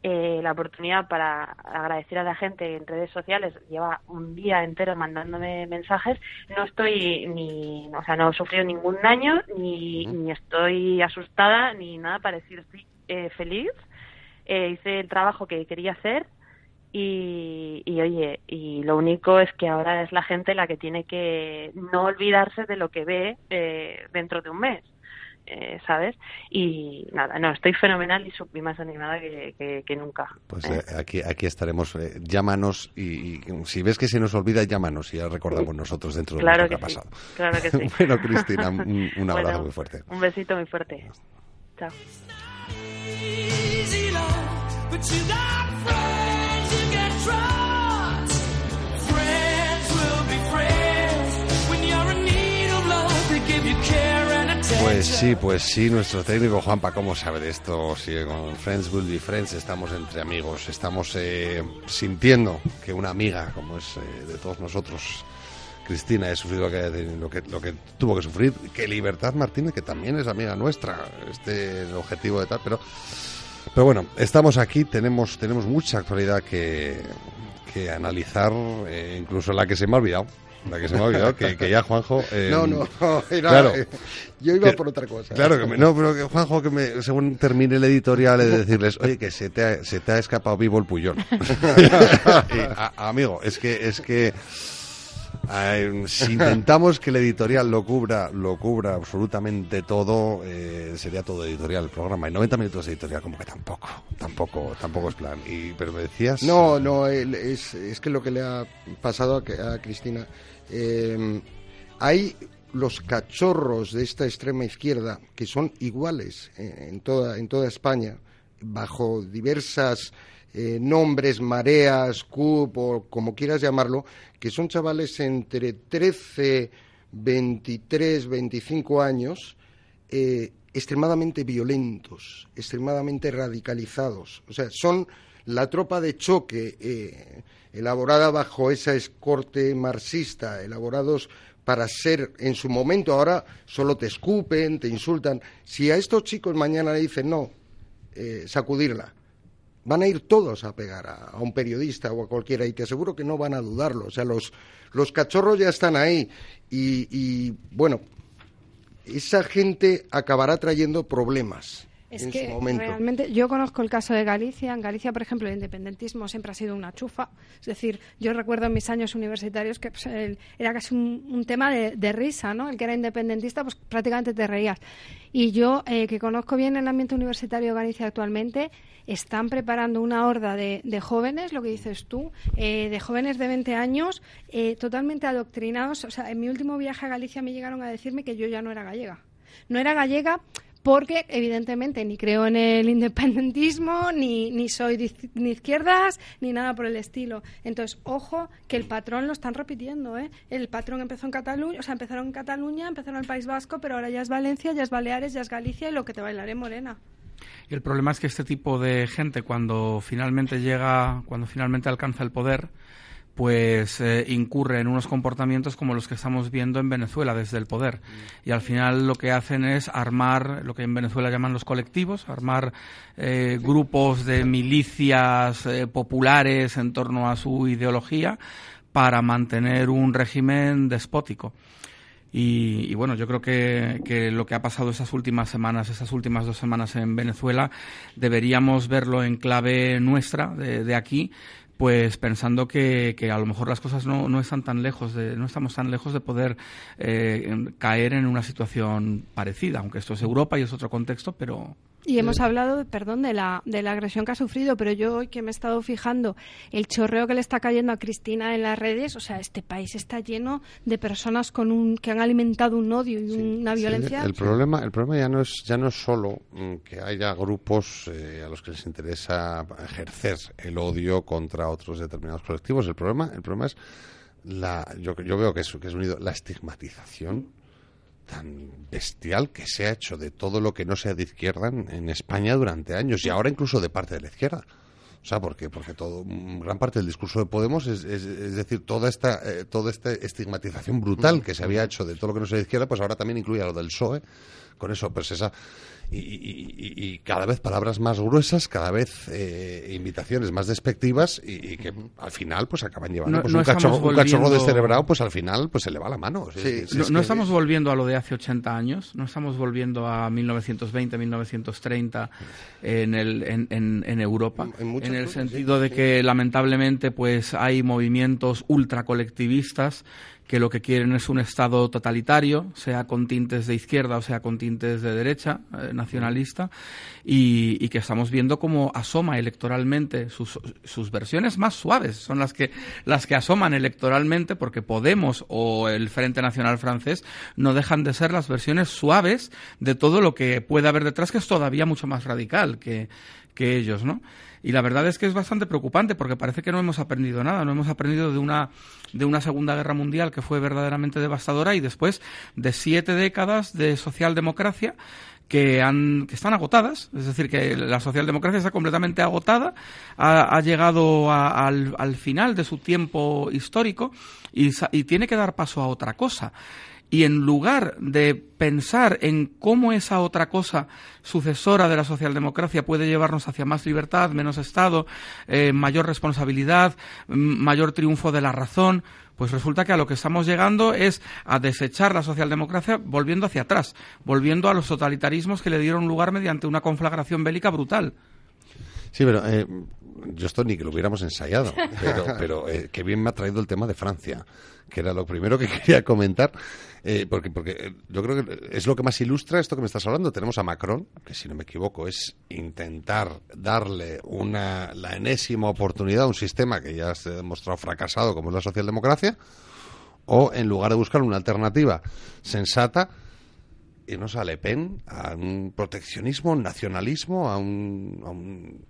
Eh, la oportunidad para agradecer a la gente en redes sociales. Lleva un día entero mandándome mensajes. No estoy ni, o sea, no he sufrido ningún daño, ni, uh-huh. ni estoy asustada, ni nada parecido. Estoy eh, feliz, eh, hice el trabajo que quería hacer y, y oye, y lo único es que ahora es la gente la que tiene que no olvidarse de lo que ve eh, dentro de un mes. Eh, ¿sabes? Y nada, no, estoy fenomenal y, y más animada que, que, que nunca. Pues eh, eh. aquí aquí estaremos. Eh, llámanos y, y si ves que se nos olvida, llámanos y ya recordamos nosotros dentro de claro lo que, que ha pasado. Sí. Claro que sí. Bueno, Cristina, un, un abrazo bueno, muy fuerte. Un besito muy fuerte. Chao. Pues sí, pues sí, nuestro técnico Juanpa, ¿cómo sabe de esto? Sí, con Friends Will Be Friends estamos entre amigos, estamos eh, sintiendo que una amiga, como es eh, de todos nosotros, Cristina, ha sufrido lo que, lo, que, lo que tuvo que sufrir, que Libertad Martínez, que también es amiga nuestra, este es el objetivo de tal, pero, pero bueno, estamos aquí, tenemos, tenemos mucha actualidad que, que analizar, eh, incluso la que se me ha olvidado. La que se me ha olvidado, que, que ya Juanjo... Eh, no, no, no era, claro, eh, yo iba que, por otra cosa. Claro, que me, no, pero que Juanjo, que me, según termine el editorial, he de decirles, oye, que se te ha, se te ha escapado vivo el Puyol. Y, a, amigo, es que... Es que Eh, si intentamos que el editorial lo cubra lo cubra absolutamente todo, eh, sería todo editorial el programa, y noventa minutos de editorial como que tampoco tampoco tampoco es plan. Y pero me decías no no es, es que lo que le ha pasado a, a Cristina, eh, hay los cachorros de esta extrema izquierda que son iguales en toda en toda España bajo diversas Eh, nombres, mareas, C U P o como quieras llamarlo, que son chavales entre trece, veintitrés, veinticinco años, eh, extremadamente violentos, extremadamente radicalizados. O sea, son la tropa de choque eh, elaborada bajo esa escorte marxista, elaborados para ser en su momento. Ahora solo te escupen, te insultan. Si a estos chicos mañana le dicen no, eh, sacudirla. Van a ir todos a pegar a, a un periodista o a cualquiera, y te aseguro que no van a dudarlo. O sea, los, los cachorros ya están ahí. Y, y, bueno, esa gente acabará trayendo problemas es en que su momento. Realmente, yo conozco el caso de Galicia. En Galicia, por ejemplo, el independentismo siempre ha sido una chufa. Es decir, yo recuerdo en mis años universitarios que pues, el, era casi un, un tema de, de risa, ¿no? El que era independentista, pues prácticamente te reías. Y yo, eh, que conozco bien el ambiente universitario de Galicia actualmente... Están preparando una horda de, de jóvenes, lo que dices tú, eh, de jóvenes de veinte años, eh, totalmente adoctrinados. O sea, en mi último viaje a Galicia me llegaron a decirme que yo ya no era gallega. No era gallega porque, evidentemente, ni creo en el independentismo, ni, ni soy de, ni izquierdas, ni nada por el estilo. Entonces, ojo, que el patrón lo están repitiendo, ¿eh? El patrón empezó en Cataluña, o sea, empezaron en Cataluña, empezaron en el País Vasco, pero ahora ya es Valencia, ya es Baleares, ya es Galicia y lo que te bailaré, morena. El problema es que este tipo de gente, cuando finalmente llega, cuando finalmente alcanza el poder, pues eh, incurre en unos comportamientos como los que estamos viendo en Venezuela desde el poder. Y al final lo que hacen es armar lo que en Venezuela llaman los colectivos, armar eh, grupos de milicias eh, populares en torno a su ideología para mantener un régimen despótico. Y, y bueno, yo creo que, que lo que ha pasado esas últimas semanas, esas últimas dos semanas en Venezuela, deberíamos verlo en clave nuestra, de, de aquí, pues pensando que, que a lo mejor las cosas no, no están tan lejos, de, no estamos tan lejos de poder eh, caer en una situación parecida, aunque esto es Europa y es otro contexto, pero... Y hemos hablado, perdón, de la de la agresión que ha sufrido, pero yo hoy que me he estado fijando el chorreo que le está cayendo a Cristina en las redes, o sea, este país está lleno de personas con un que han alimentado un odio y sí, una violencia. Sí, el problema, el problema ya no es ya no es solo que haya grupos eh, a los que les interesa ejercer el odio contra otros determinados colectivos. El problema, el problema es la yo yo veo que es que es unido la estigmatización tan bestial que se ha hecho de todo lo que no sea de izquierda en, en España durante años, y ahora incluso de parte de la izquierda. O sea, porque porque todo gran parte del discurso de Podemos es, es, es decir, toda esta eh, toda esta estigmatización brutal que se había hecho de todo lo que no sea de izquierda, pues ahora también incluye a lo del P S O E, con eso, pues esa... Y, y, y cada vez palabras más gruesas, cada vez eh, invitaciones más despectivas y, y que al final pues acaban llevando no, pues, no un, cacho, volviendo... un cachorro descerebrado, pues al final pues se le va la mano. Sí, sí, sí, no es no que... estamos volviendo a lo de hace ochenta años, no estamos volviendo a mil novecientos veinte, mil novecientos treinta en, el, en, en, en Europa, en, en, en el cosas, sentido sí, de sí. que lamentablemente pues hay movimientos ultracolectivistas que lo que quieren es un Estado totalitario, sea con tintes de izquierda o sea con tintes de derecha, eh, nacionalista, y, y que estamos viendo cómo asoma electoralmente sus, sus versiones más suaves, son las que, las que asoman electoralmente, porque Podemos o el Frente Nacional francés no dejan de ser las versiones suaves de todo lo que puede haber detrás, que es todavía mucho más radical que, que ellos, ¿no? Y la verdad es que es bastante preocupante porque parece que no hemos aprendido nada, no hemos aprendido de una de una Segunda Guerra Mundial que fue verdaderamente devastadora y después de siete décadas de socialdemocracia que han que están agotadas, es decir, que la socialdemocracia está completamente agotada, ha, ha llegado a, al, al final de su tiempo histórico y, y tiene que dar paso a otra cosa. Y en lugar de pensar en cómo esa otra cosa sucesora de la socialdemocracia puede llevarnos hacia más libertad, menos Estado, eh, mayor responsabilidad, mayor triunfo de la razón, pues resulta que a lo que estamos llegando es a desechar la socialdemocracia volviendo hacia atrás, volviendo a los totalitarismos que le dieron lugar mediante una conflagración bélica brutal. Sí, pero eh, yo esto ni que lo hubiéramos ensayado, pero, pero eh, qué bien me ha traído el tema de Francia, que era lo primero que quería comentar, eh, porque, porque yo creo que es lo que más ilustra esto que me estás hablando. Tenemos a Macron, que si no me equivoco es intentar darle una la enésima oportunidad a un sistema que ya se ha demostrado fracasado como es la socialdemocracia, o en lugar de buscar una alternativa sensata, irnos a Le Pen, a un proteccionismo, un nacionalismo, a un, a un...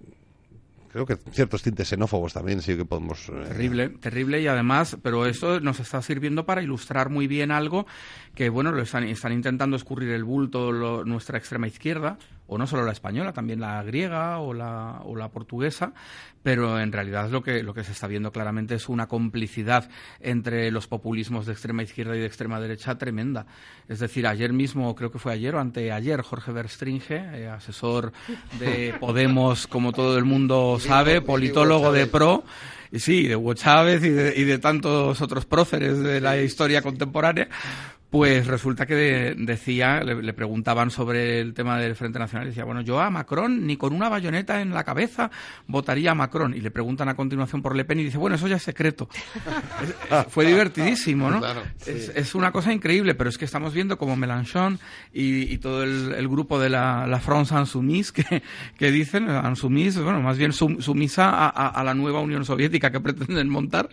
creo que ciertos tintes xenófobos también, sí que podemos... Eh... Terrible, terrible y además, pero esto nos está sirviendo para ilustrar muy bien algo que, bueno, lo están, están intentando escurrir el bulto lo, nuestra extrema izquierda, o no solo la española, también la griega o la, o la portuguesa, pero en realidad lo que, lo que se está viendo claramente es una complicidad entre los populismos de extrema izquierda y de extrema derecha tremenda. Es decir, ayer mismo, creo que fue ayer o anteayer, Jorge Verstringe, eh, asesor de Podemos, como todo el mundo sabe, politólogo de pro, y sí, de Hugo Chávez y de, y de tantos otros próceres de la historia contemporánea, pues resulta que de, decía, le, le preguntaban sobre el tema del Frente Nacional y decía, bueno, yo a Macron ni con una bayoneta en la cabeza votaría a Macron. Y le preguntan a continuación por Le Pen y dice, bueno, eso ya es secreto. es, es, fue divertidísimo, ¿no? Claro, sí. es, es una cosa increíble, pero es que estamos viendo como Melenchón y, y todo el, el grupo de la, la France Insoumise que, que dicen, Insoumise, bueno, más bien sum, sumisa a, a, a la nueva Unión Soviética que pretenden montar,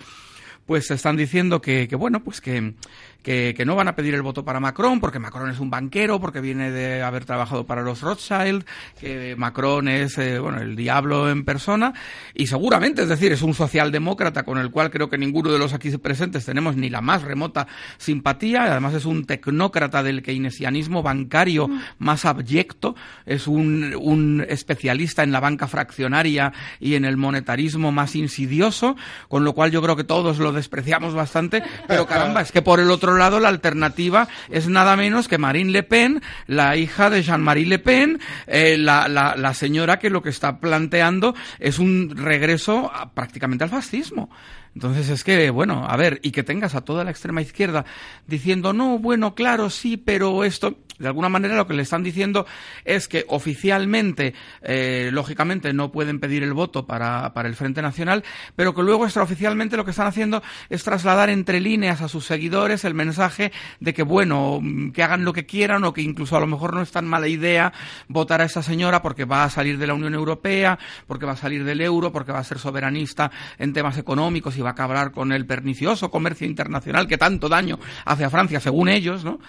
pues están diciendo que, que bueno, pues que, que, que no van a pedir el voto para Macron, porque Macron es un banquero, porque viene de haber trabajado para los Rothschild, que Macron es, eh, bueno, el diablo en persona, y seguramente, es decir, es un socialdemócrata con el cual creo que ninguno de los aquí presentes tenemos ni la más remota simpatía, además es un tecnócrata del keynesianismo bancario más abyecto, es un, un especialista en la banca fraccionaria y en el monetarismo más insidioso, con lo cual yo creo que todos lo despreciamos bastante, pero caramba, es que por el otro lado la alternativa es nada menos que Marine Le Pen, la hija de Jean-Marie Le Pen, eh, la, la, la señora que lo que está planteando es un regreso a, prácticamente al fascismo. Entonces es que, bueno, a ver, y que tengas a toda la extrema izquierda diciendo, no, bueno, claro, sí, pero esto... De alguna manera lo que le están diciendo es que oficialmente, eh, lógicamente, no pueden pedir el voto para, para el Frente Nacional, pero que luego extraoficialmente lo que están haciendo es trasladar entre líneas a sus seguidores el mensaje de que, bueno, que hagan lo que quieran o que incluso a lo mejor no es tan mala idea votar a esta señora porque va a salir de la Unión Europea, porque va a salir del euro, porque va a ser soberanista en temas económicos y va a acabar con el pernicioso comercio internacional que tanto daño hace a Francia, según ellos, ¿no?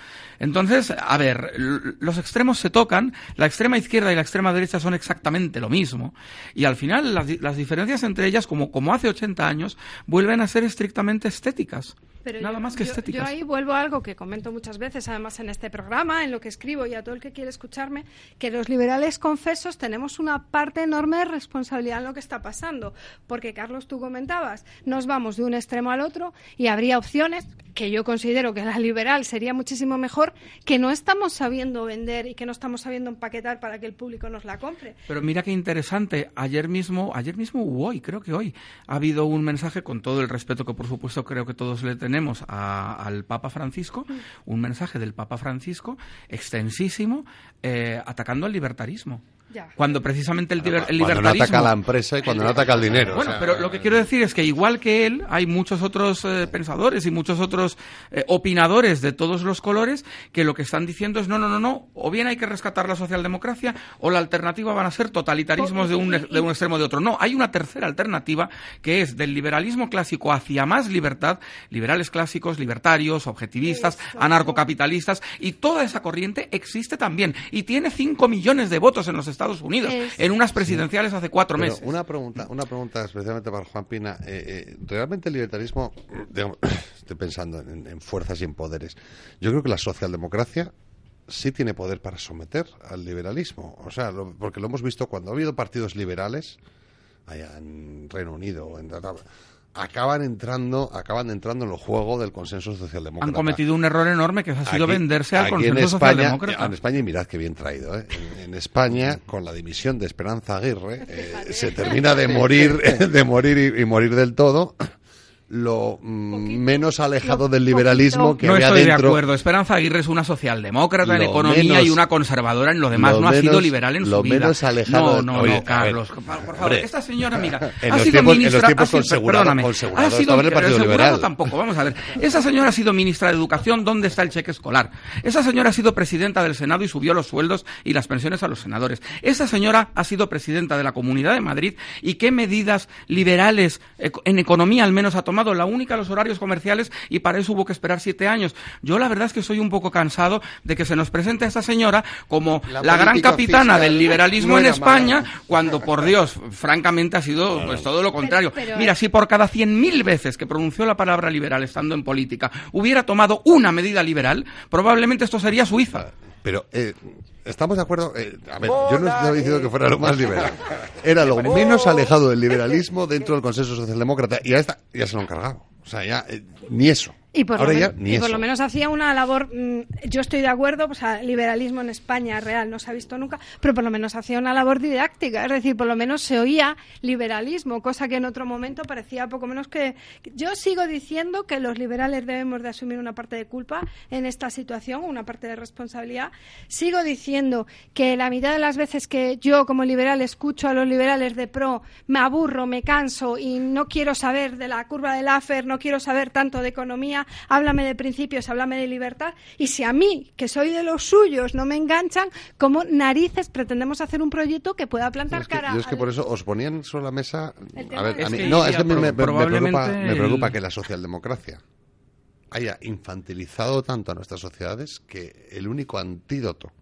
Entonces, a ver, los extremos se tocan, la extrema izquierda y la extrema derecha son exactamente lo mismo, y al final las, las diferencias entre ellas, como, como hace ochenta años, vuelven a ser estrictamente estéticas. Pero Nada yo, más que estéticas. Yo, yo ahí vuelvo a algo que comento muchas veces, además en este programa, en lo que escribo y a todo el que quiere escucharme, que los liberales confesos tenemos una parte enorme de responsabilidad en lo que está pasando. Porque, Carlos, tú comentabas, nos vamos de un extremo al otro y habría opciones, que yo considero que la liberal sería muchísimo mejor, que no estamos sabiendo vender y que no estamos sabiendo empaquetar para que el público nos la compre. Pero mira qué interesante, ayer mismo, ayer mismo u hoy, creo que hoy, ha habido un mensaje, con todo el respeto que por supuesto creo que todos le tenemos, tenemos a, al Papa Francisco, un mensaje del Papa Francisco extensísimo, eh, atacando al libertarismo. Ya. Cuando precisamente el, liber, el libertarismo... Cuando no ataca a la empresa y cuando no ataca el dinero. Bueno, o sea, pero lo que quiero decir es que igual que él, hay muchos otros eh, pensadores y muchos otros eh, opinadores de todos los colores que lo que están diciendo es no, no, no, no, o bien hay que rescatar la socialdemocracia o la alternativa van a ser totalitarismos de un, de un extremo de otro. No, hay una tercera alternativa que es del liberalismo clásico hacia más libertad, liberales clásicos, libertarios, objetivistas, anarcocapitalistas, y toda esa corriente existe también y tiene cinco millones de votos en los Estados Unidos, es... en unas presidenciales hace cuatro Pero meses. Una pregunta, una pregunta especialmente para Juan Pina. Eh, eh, realmente el libertarismo, digamos, estoy pensando en, en fuerzas y en poderes. Yo creo que la socialdemocracia sí tiene poder para someter al liberalismo. O sea, lo, porque lo hemos visto cuando ha habido partidos liberales, allá en Reino Unido, en... acaban entrando acaban entrando en el juego del consenso socialdemócrata. Han cometido un error enorme que ha sido aquí, venderse al consenso en España, socialdemócrata. En España, y mirad qué bien traído, ¿eh? En, en España, con la dimisión de Esperanza Aguirre, eh, se termina de morir de morir y, y morir del todo. Lo mm, menos alejado no, del liberalismo que no había dentro. No estoy de acuerdo. Esperanza Aguirre es una socialdemócrata en economía menos, y una conservadora en lo demás. Lo no menos, ha sido liberal en su vida. Lo menos alejado. No, no, oye, no, Carlos. Ver, por favor, hombre, esta señora, mira, en ha los sido tiempos, ministra... En los tiempos conservadora, conservadora, estaba en el Partido Liberal. Tampoco, vamos a ver. Esa señora ha sido ministra de Educación, ¿dónde está el cheque escolar? Esa señora ha sido presidenta del Senado y subió los sueldos y las pensiones a los senadores. Esa señora ha sido presidenta de la Comunidad de Madrid y qué medidas liberales, en economía al menos, ha tomado. La única, los horarios comerciales, y para eso hubo que esperar siete años. Yo la verdad es que soy un poco cansado de que se nos presente a esta señora como la, la gran capitana del liberalismo no en España, mala. Cuando, por Dios, francamente ha sido pues todo lo contrario. Pero, pero, Mira, si por cada cien mil veces que pronunció la palabra liberal estando en política hubiera tomado una medida liberal, probablemente esto sería Suiza. Pero... Eh... Estamos de acuerdo. Eh, a ver, yo no estaba diciendo que fuera lo más liberal. Era lo menos alejado del liberalismo dentro del consenso socialdemócrata. Y ya está, ya se lo han cargado. O sea, ya eh, ni eso. Y por, Ahora lo, ya, y por lo menos hacía una labor, mmm, yo estoy de acuerdo, o sea, liberalismo en España real no se ha visto nunca, pero por lo menos hacía una labor didáctica, es decir, por lo menos se oía liberalismo, cosa que en otro momento parecía poco menos que... Yo sigo diciendo que los liberales debemos de asumir una parte de culpa en esta situación, una parte de responsabilidad. Sigo diciendo que la mitad de las veces que yo como liberal escucho a los liberales de pro, me aburro, me canso y no quiero saber de la curva del Laffer, no quiero saber tanto de economía, España, háblame de principios, háblame de libertad, y si a mí, que soy de los suyos, no me enganchan, ¿cómo narices pretendemos hacer un proyecto que pueda plantar es que, cara? Yo es que al... por eso os ponían sobre la mesa... A ver, a mí, no, es que me, me, me, preocupa, me preocupa que la socialdemocracia haya infantilizado tanto a nuestras sociedades que el único antídoto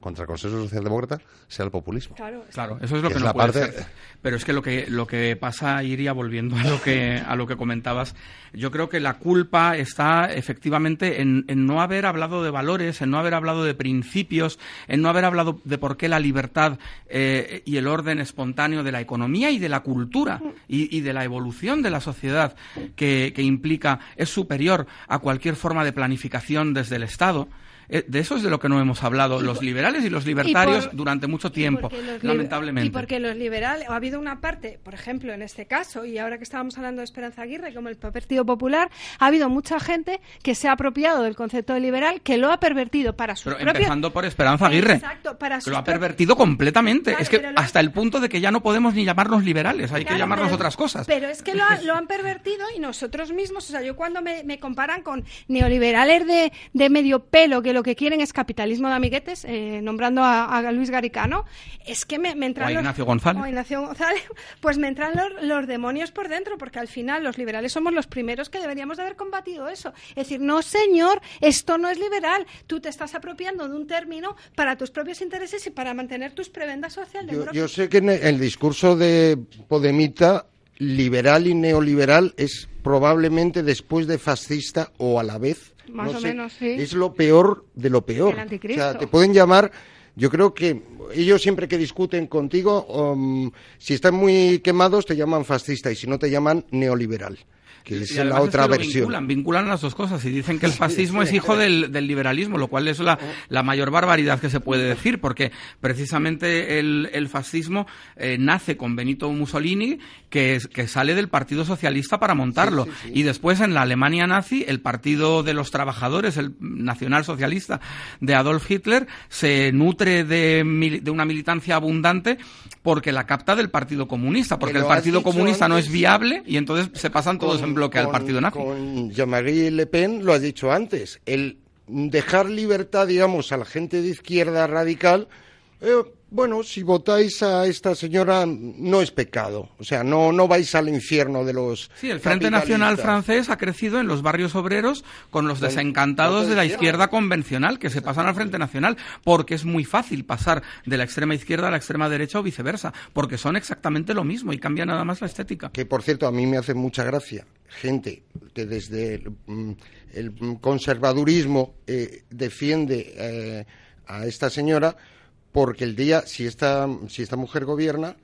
contra el consenso socialdemócrata sea el populismo. Claro, claro, eso es lo que, que no puede parte... ser. Pero es que lo que lo que pasa, Iria, volviendo a lo que a lo que comentabas, yo creo que la culpa está efectivamente en, en no haber hablado de valores, en no haber hablado de principios, en no haber hablado de por qué la libertad eh, y el orden espontáneo de la economía y de la cultura y, y de la evolución de la sociedad que, que implica es superior a cualquier forma de planificación desde el Estado. De eso es de lo que no hemos hablado los liberales y los libertarios y por, durante mucho tiempo, y lamentablemente. Y porque los liberales, ha habido una parte, por ejemplo, en este caso, y ahora que estábamos hablando de Esperanza Aguirre, como el Partido Popular, ha habido mucha gente que se ha apropiado del concepto de liberal, que lo ha pervertido para sus pero propios... Empezando por Esperanza Aguirre, exacto, para que lo ha pervertido propios... completamente. Claro, es que hasta lo... el punto de que ya no podemos ni llamarnos liberales, hay claro, que llamarnos pero, otras cosas. Pero es que lo, ha, lo han pervertido y nosotros mismos, o sea, yo cuando me, me comparan con neoliberales de, de medio pelo, que lo que quieren es capitalismo de amiguetes, eh, nombrando a, a Luis Garicano, es que me, me entran los... Ignacio González. O Ignacio González. Pues me entran los, los demonios por dentro, porque al final los liberales somos los primeros que deberíamos de haber combatido eso. Es decir, no señor, esto no es liberal. Tú te estás apropiando de un término para tus propios intereses y para mantener tus prebendas sociales. Yo, yo sé que en el discurso de Podemita, liberal y neoliberal es probablemente después de fascista o a la vez. Más no o sé, menos, sí. Es lo peor de lo peor. El anticristo. O sea, te pueden llamar... Yo creo que ellos siempre que discuten contigo, um, si están muy quemados te llaman fascista y si no te llaman neoliberal. Que es la otra es que versión. Vinculan, vinculan las dos cosas y dicen que el fascismo es hijo del, del liberalismo, lo cual es la, la mayor barbaridad que se puede decir, porque precisamente el, el fascismo eh, nace con Benito Mussolini, que, es, que sale del Partido Socialista para montarlo. Sí, sí, sí. Y después en la Alemania nazi, el Partido de los Trabajadores, el Nacional Socialista de Adolf Hitler, se nutre de, de una militancia abundante porque la capta del Partido Comunista, porque el Partido Comunista antes, no es viable y entonces se pasan todos en bloque al partido nazi. Con Jean-Marie Le Pen lo has dicho antes, el dejar libertad, digamos, a la gente de izquierda radical, eh, bueno, si votáis a esta señora no es pecado, o sea, no, no vais al infierno de los sí, el Frente Nacional Francés ha crecido en los barrios obreros con los desencantados de la izquierda convencional que se pasan al Frente Nacional, porque es muy fácil pasar de la extrema izquierda a la extrema derecha o viceversa, porque son exactamente lo mismo y cambia nada más la estética. Que, por cierto, a mí me hace mucha gracia gente que desde el, el conservadurismo eh, defiende eh, a esta señora... Porque el día, si esta, si esta mujer gobierna,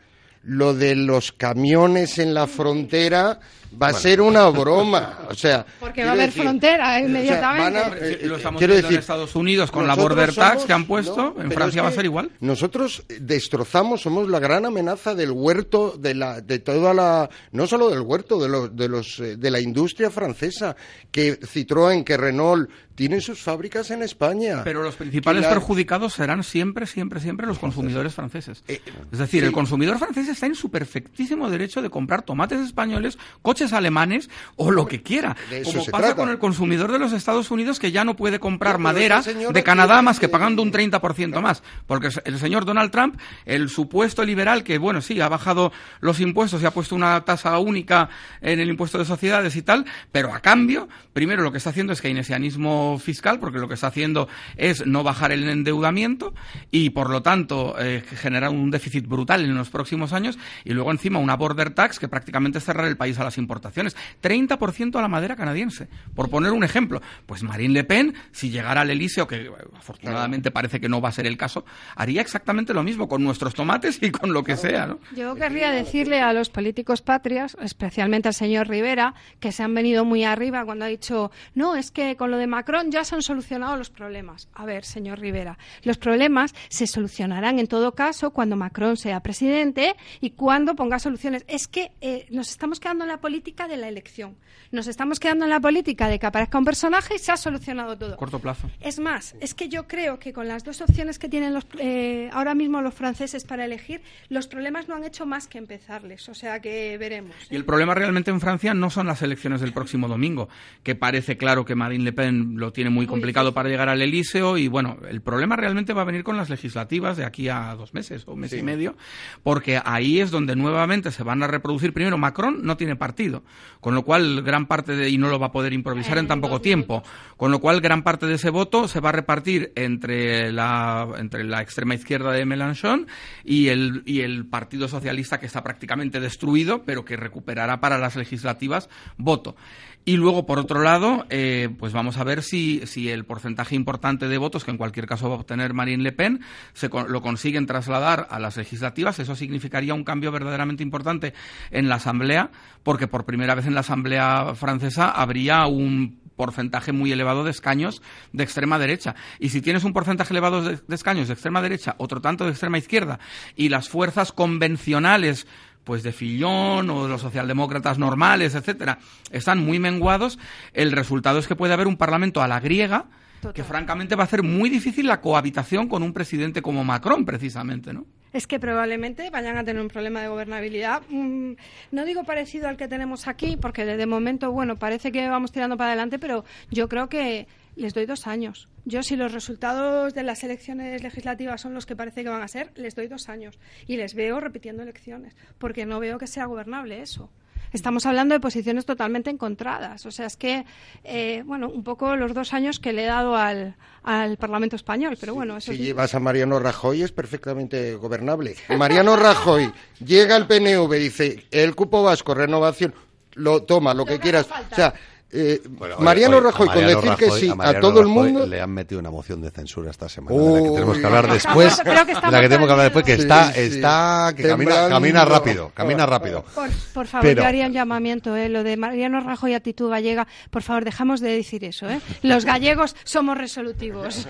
lo de los camiones en la frontera va a bueno. ser una broma. O sea, porque va a haber decir, frontera inmediatamente. O sea, a, eh, eh, lo estamos viendo decir, en Estados Unidos con la border somos, tax que han puesto. No, en Francia es que va a ser igual. Nosotros destrozamos, somos la gran amenaza del huerto, de la, de toda la, no solo del huerto, de los, de los, de la industria francesa, que Citroën, que Renault. Tienen sus fábricas en España. Pero los principales la... perjudicados serán siempre, siempre, siempre los consumidores franceses. Eh, es decir, sí. El consumidor francés está en su perfectísimo derecho de comprar tomates españoles, coches alemanes o lo que quiera. De eso como se pasa trata. Con el consumidor de los Estados Unidos que ya no puede comprar no, madera de Canadá tiene... más que pagando un treinta por ciento no. más. Porque el señor Donald Trump, el supuesto liberal que, bueno, sí, ha bajado los impuestos y ha puesto una tasa única en el impuesto de sociedades y tal, pero a cambio, primero lo que está haciendo es keynesianismo fiscal, porque lo que está haciendo es no bajar el endeudamiento y por lo tanto eh, generar un déficit brutal en los próximos años y luego encima una border tax que prácticamente es cerrar el país a las importaciones, treinta por ciento a la madera canadiense, por poner un ejemplo. Pues Marine Le Pen, si llegara al Elíseo, que afortunadamente parece que no va a ser el caso, haría exactamente lo mismo con nuestros tomates y con lo que sea, ¿no? Yo querría decirle a los políticos patrias, especialmente al señor Rivera, que se han venido muy arriba cuando ha dicho, no, es que con lo de Macron ya se han solucionado los problemas. A ver, señor Rivera, los problemas se solucionarán en todo caso cuando Macron sea presidente y cuando ponga soluciones. Es que eh, nos estamos quedando en la política política de la elección. Nos estamos quedando en la política de que aparezca un personaje y se ha solucionado todo. Corto plazo. Es más, es que yo creo que con las dos opciones que tienen los, eh, ahora mismo los franceses para elegir, los problemas no han hecho más que empezarles. O sea que veremos. ¿Eh? Y el problema realmente en Francia no son las elecciones del próximo domingo, que parece claro que Marine Le Pen lo tiene muy, muy complicado difícil. Para llegar al Elíseo, y bueno, el problema realmente va a venir con las legislativas de aquí a dos meses o un mes sí. y medio, porque ahí es donde nuevamente se van a reproducir. Primero, Macron no tiene partido, con lo cual gran parte de, y no lo va a poder improvisar eh, en tan poco tiempo, con lo cual gran parte de ese voto se va a repartir entre la entre la extrema izquierda de Melenchón y el y el Partido Socialista, que está prácticamente destruido, pero que recuperará para las legislativas voto. Y luego, por otro lado, eh, pues vamos a ver si, si el porcentaje importante de votos que en cualquier caso va a obtener Marine Le Pen se con, lo consiguen trasladar a las legislativas. Eso significaría un cambio verdaderamente importante en la Asamblea, porque por primera vez en la Asamblea francesa habría un porcentaje muy elevado de escaños de extrema derecha. Y si tienes un porcentaje elevado de, de escaños de extrema derecha, otro tanto de extrema izquierda, y las fuerzas convencionales pues de Fillon o de los socialdemócratas normales, etcétera, están muy menguados, el resultado es que puede haber un parlamento a la griega. Total. Que francamente va a hacer muy difícil la cohabitación con un presidente como Macron, precisamente, ¿no? Es que probablemente vayan a tener un problema de gobernabilidad, mm, no digo parecido al que tenemos aquí, porque de momento, bueno, parece que vamos tirando para adelante, pero yo creo que les doy dos años. Yo, si los resultados de las elecciones legislativas son los que parece que van a ser, les doy dos años. Y les veo repitiendo elecciones, porque no veo que sea gobernable eso. Estamos hablando de posiciones totalmente encontradas. O sea, es que, eh, bueno, un poco los dos años que le he dado al, al Parlamento español, pero sí, bueno... Eso si sí. llevas a Mariano Rajoy es perfectamente gobernable. Mariano Rajoy llega al P N V, dice, el cupo vasco, renovación, lo toma, lo, lo que, que quieras. Falta. O sea, eh, bueno, oye, Mariano oye, Rajoy, Mariano con decir Rajoy, que sí a, a todo Rajoy el mundo... Le han metido una moción de censura esta semana, oh, de la que tenemos que hablar después, de la que tenemos que hablar después, que está, sí, está que camina, camina rápido, camina rápido. Por, por favor, Pero, yo haría un llamamiento, eh, lo de Mariano Rajoy actitud gallega, por favor, dejamos de decir eso, eh. Los gallegos somos resolutivos.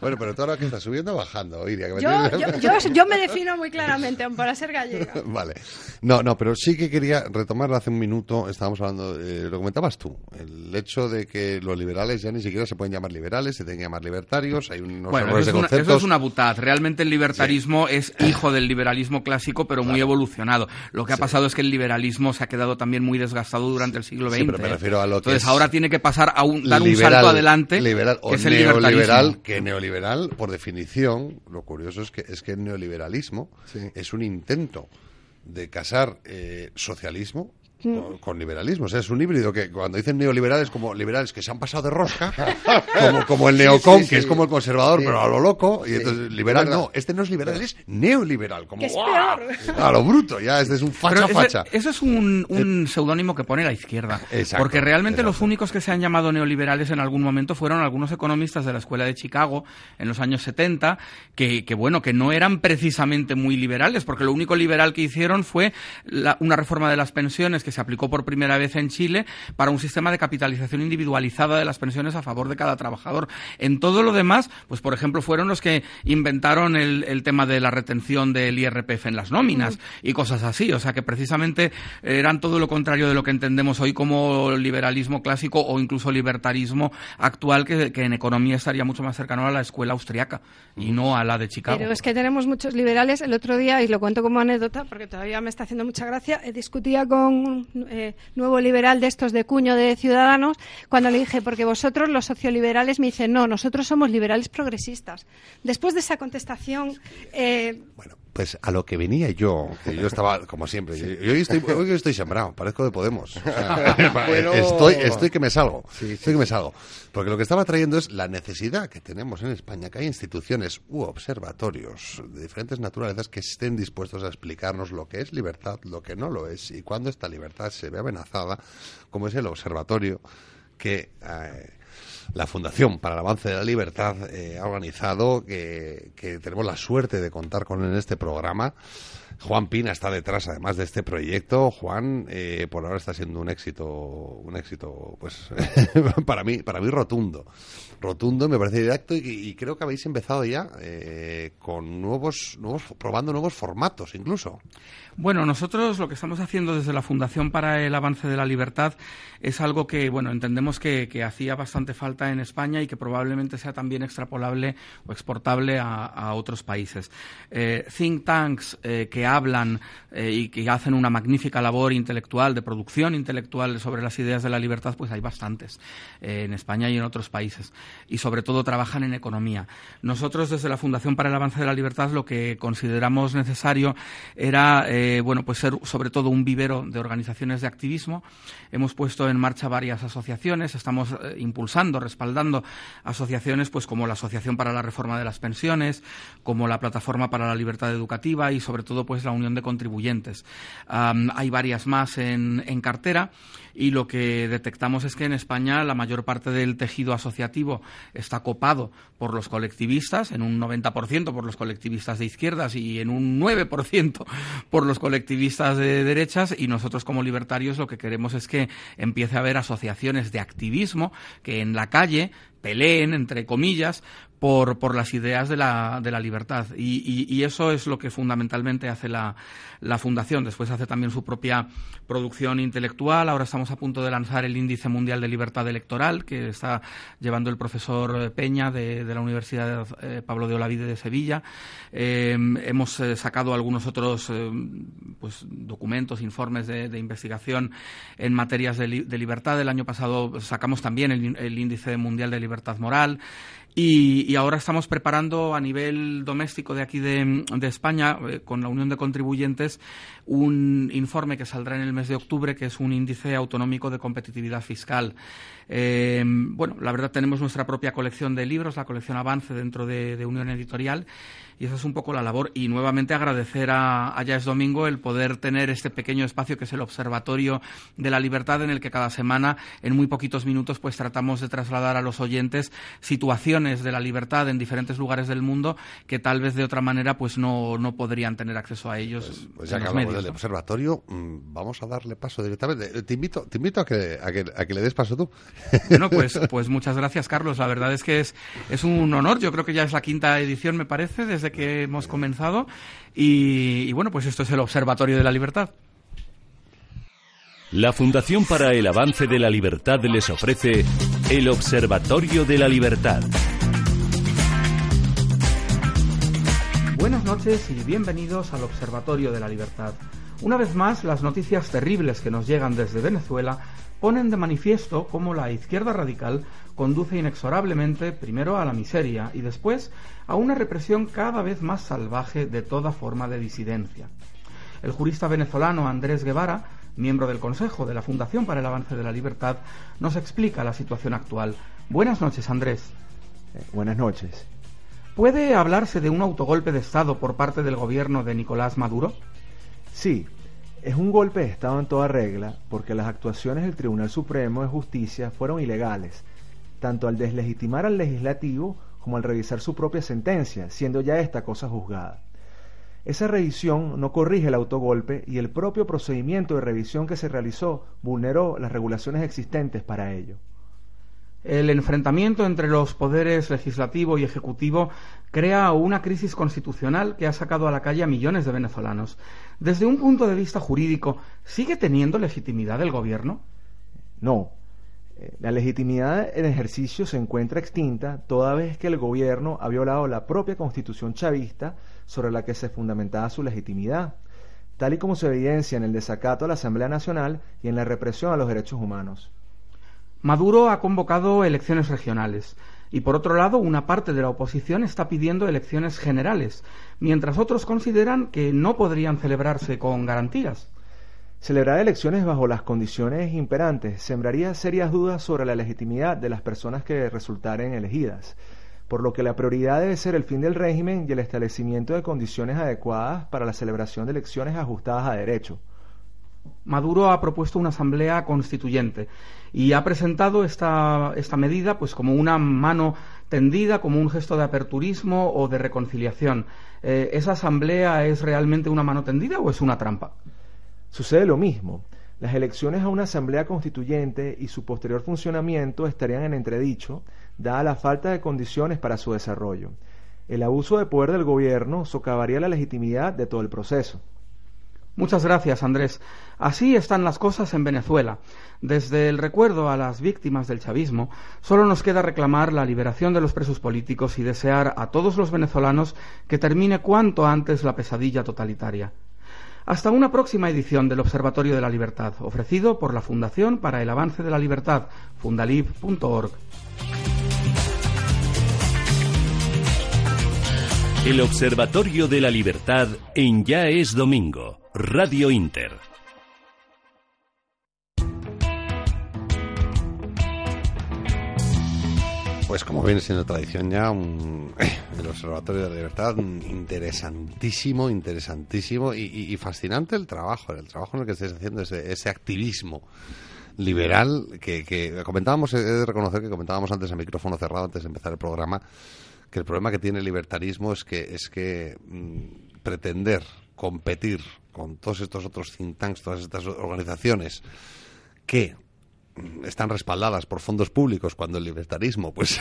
Bueno, pero tú ahora que estás subiendo o bajando, Iria. Que me yo, yo, yo, yo me defino muy claramente, aun para ser gallega. Vale. No, no, pero sí que quería retomar hace un minuto, estábamos hablando, eh, lo comentabas tú, el hecho de que los liberales ya ni siquiera se pueden llamar liberales, se tienen que llamar libertarios, hay unos bueno, errores de una, conceptos. Eso es una butad. Realmente el libertarismo sí. es hijo del liberalismo clásico, pero claro. muy evolucionado. Lo que ha sí. pasado es que el liberalismo se ha quedado también muy desgastado durante el siglo veinte. Sí, pero me refiero a lo que Entonces ahora tiene que pasar a un, dar liberal, un salto adelante, liberal, o que es el neoliberal, que neoliberal, por definición, lo curioso es que, es que el neoliberalismo sí. es un intento de casar eh, socialismo Con, con liberalismo, o sea, es un híbrido que cuando dicen neoliberales, como liberales que se han pasado de rosca, como, como el neocon, sí, sí, sí. que es como el conservador, sí. pero a lo loco, y sí. entonces liberal no, este no es liberal, es neoliberal, como a lo bruto, ya, este es un facha ese, facha. Eso es un, un seudónimo que pone la izquierda, exacto, porque realmente exacto. los únicos que se han llamado neoliberales en algún momento fueron algunos economistas de la Escuela de Chicago en los años setenta, que, que bueno, que no eran precisamente muy liberales, porque lo único liberal que hicieron fue la, una reforma de las pensiones que se aplicó por primera vez en Chile para un sistema de capitalización individualizada de las pensiones a favor de cada trabajador. En todo lo demás, pues por ejemplo, fueron los que inventaron el, el tema de la retención del I R P F en las nóminas y cosas así. O sea que precisamente eran todo lo contrario de lo que entendemos hoy como liberalismo clásico o incluso libertarismo actual, que, que en economía estaría mucho más cercano a la escuela austriaca y no a la de Chicago. Pero es que tenemos muchos liberales. El otro día, y lo cuento como anécdota porque todavía me está haciendo mucha gracia, discutía con Eh, nuevo liberal de estos de cuño de Ciudadanos, cuando le dije, porque vosotros los socioliberales, me dicen, no, nosotros somos liberales progresistas. Después de esa contestación... Eh... Bueno, pues a lo que venía yo, que yo estaba, como siempre, sí. yo, yo estoy, hoy estoy sembrado, parezco de Podemos. O sea, Pero... estoy, estoy que me salgo, sí, estoy sí. que me salgo. Porque lo que estaba trayendo es la necesidad que tenemos en España, que hay instituciones u observatorios de diferentes naturalezas que estén dispuestos a explicarnos lo que es libertad, lo que no lo es, y cuándo esta libertad se ve amenazada, como es el observatorio que... Eh, la Fundación para el Avance de la Libertad eh, ha organizado, que, que tenemos la suerte de contar con él en este programa. Juan Pina está detrás, además, de este proyecto. Juan, eh, por ahora está siendo un éxito, un éxito, pues, para mí, para mí rotundo. Rotundo, me parece directo, y, y creo que habéis empezado ya eh, con nuevos, nuevos, probando nuevos formatos, incluso. Bueno, nosotros lo que estamos haciendo desde la Fundación para el Avance de la Libertad es algo que, bueno, entendemos que, que hacía bastante falta en España y que probablemente sea también extrapolable o exportable a, a otros países. Eh, think tanks eh, que hablan eh, y que hacen una magnífica labor intelectual, de producción intelectual sobre las ideas de la libertad, pues hay bastantes eh, en España y en otros países, y sobre todo trabajan en economía. Nosotros desde la Fundación para el Avance de la Libertad lo que consideramos necesario era eh, bueno, pues ser sobre todo un vivero de organizaciones de activismo. Hemos puesto en marcha varias asociaciones, estamos eh, impulsando, respaldando asociaciones pues como la Asociación para la Reforma de las Pensiones, como la Plataforma para la Libertad Educativa y sobre todo pues la Unión de Contribuyentes. Um, hay varias más en, en cartera, y lo que detectamos es que en España la mayor parte del tejido asociativo está copado por los colectivistas, en un noventa por ciento por los colectivistas de izquierdas y en un nueve por ciento por los colectivistas de derechas, y nosotros como libertarios lo que queremos es que empiece a haber asociaciones de activismo que en la calle peleen, entre comillas, por, por las ideas de la, de la libertad. Y, y, y eso es lo que fundamentalmente hace la, la Fundación. Después hace también su propia producción intelectual. Ahora estamos a punto de lanzar el Índice Mundial de Libertad Electoral, que está llevando el profesor Peña de, de la Universidad eh, Pablo de Olavide de Sevilla. Eh, hemos eh, sacado algunos otros eh, pues, documentos, informes de, de investigación en materias de, li, de libertad. El año pasado sacamos también el, el Índice Mundial de Libertad Moral. Y, y ahora estamos preparando a nivel doméstico de aquí de, de España, eh, con la Unión de Contribuyentes, un informe que saldrá en el mes de octubre, que es un índice autonómico de competitividad fiscal. Eh, bueno, la verdad, tenemos nuestra propia colección de libros, la colección Avance, dentro de, de Unión Editorial, y esa es un poco la labor. Y nuevamente agradecer a, a Ya es Domingo el poder tener este pequeño espacio que es el Observatorio de la Libertad, en el que cada semana, en muy poquitos minutos, pues tratamos de trasladar a los oyentes situaciones de la libertad en diferentes lugares del mundo que tal vez de otra manera pues no, no podrían tener acceso a ellos. Pues, pues ya que hablamos del observatorio, vamos a darle paso directamente. Te invito, te invito a que, a que, a que le des paso tú. Bueno, pues, pues muchas gracias, Carlos. La verdad es que es, es un honor. Yo creo que ya es la quinta edición, me parece, desde que hemos comenzado. Y, y bueno, pues esto es el Observatorio de la Libertad. La Fundación para el Avance de la Libertad les ofrece el Observatorio de la Libertad. Buenas noches y bienvenidos al Observatorio de la Libertad. Una vez más, las noticias terribles que nos llegan desde Venezuela ponen de manifiesto cómo la izquierda radical conduce inexorablemente primero a la miseria y después a una represión cada vez más salvaje de toda forma de disidencia. El jurista venezolano Andrés Guevara, miembro del Consejo de la Fundación para el Avance de la Libertad, nos explica la situación actual. Buenas noches, Andrés. Eh, buenas noches. ¿Puede hablarse de un autogolpe de Estado por parte del gobierno de Nicolás Maduro? Sí, es un golpe de Estado en toda regla, porque las actuaciones del Tribunal Supremo de Justicia fueron ilegales, tanto al deslegitimar al legislativo como al revisar su propia sentencia, siendo ya esta cosa juzgada. Esa revisión no corrige el autogolpe y el propio procedimiento de revisión que se realizó vulneró las regulaciones existentes para ello. El enfrentamiento entre los poderes legislativo y ejecutivo crea una crisis constitucional que ha sacado a la calle a millones de venezolanos. Desde un punto de vista jurídico, ¿sigue teniendo legitimidad el gobierno? No. La legitimidad en ejercicio se encuentra extinta toda vez que el gobierno ha violado la propia constitución chavista sobre la que se fundamentaba su legitimidad, tal y como se evidencia en el desacato a la Asamblea Nacional y en la represión a los derechos humanos. Maduro ha convocado elecciones regionales y, por otro lado, una parte de la oposición está pidiendo elecciones generales, mientras otros consideran que no podrían celebrarse con garantías. Celebrar elecciones bajo las condiciones imperantes sembraría serias dudas sobre la legitimidad de las personas que resultaren elegidas, por lo que la prioridad debe ser el fin del régimen y el establecimiento de condiciones adecuadas para la celebración de elecciones ajustadas a derecho. Maduro ha propuesto una asamblea constituyente y ha presentado esta, esta medida pues como una mano tendida, como un gesto de aperturismo o de reconciliación. Eh, ¿Esa asamblea es realmente una mano tendida o es una trampa? Sucede lo mismo. Las elecciones a una asamblea constituyente y su posterior funcionamiento estarían en entredicho, dada la falta de condiciones para su desarrollo. El abuso de poder del gobierno socavaría la legitimidad de todo el proceso. Muchas gracias, Andrés. Así están las cosas en Venezuela. Desde el recuerdo a las víctimas del chavismo, solo nos queda reclamar la liberación de los presos políticos y desear a todos los venezolanos que termine cuanto antes la pesadilla totalitaria. Hasta una próxima edición del Observatorio de la Libertad, ofrecido por la Fundación para el Avance de la Libertad, fundalib punto org. El Observatorio de la Libertad en Ya es Domingo, Radio Inter. Pues como viene siendo tradición ya, un, el Observatorio de la Libertad, interesantísimo, interesantísimo y, y, y fascinante el trabajo, el trabajo en el que estáis haciendo, ese, ese activismo liberal que, que comentábamos, he de reconocer que comentábamos antes a micrófono cerrado, antes de empezar el programa, que el problema que tiene el libertarismo es que, es que mm, pretender competir con todos estos otros think tanks, todas estas organizaciones que están respaldadas por fondos públicos cuando el libertarismo, pues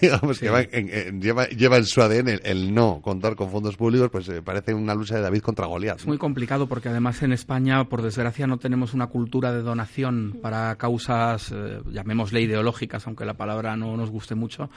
digamos sí. que va en, en, lleva, lleva en su A D N el, el no contar con fondos públicos, pues eh, parece una lucha de David contra Goliat. Es muy complicado porque además en España, por desgracia, no tenemos una cultura de donación para causas, eh, llamémosle ideológicas, aunque la palabra no nos guste mucho,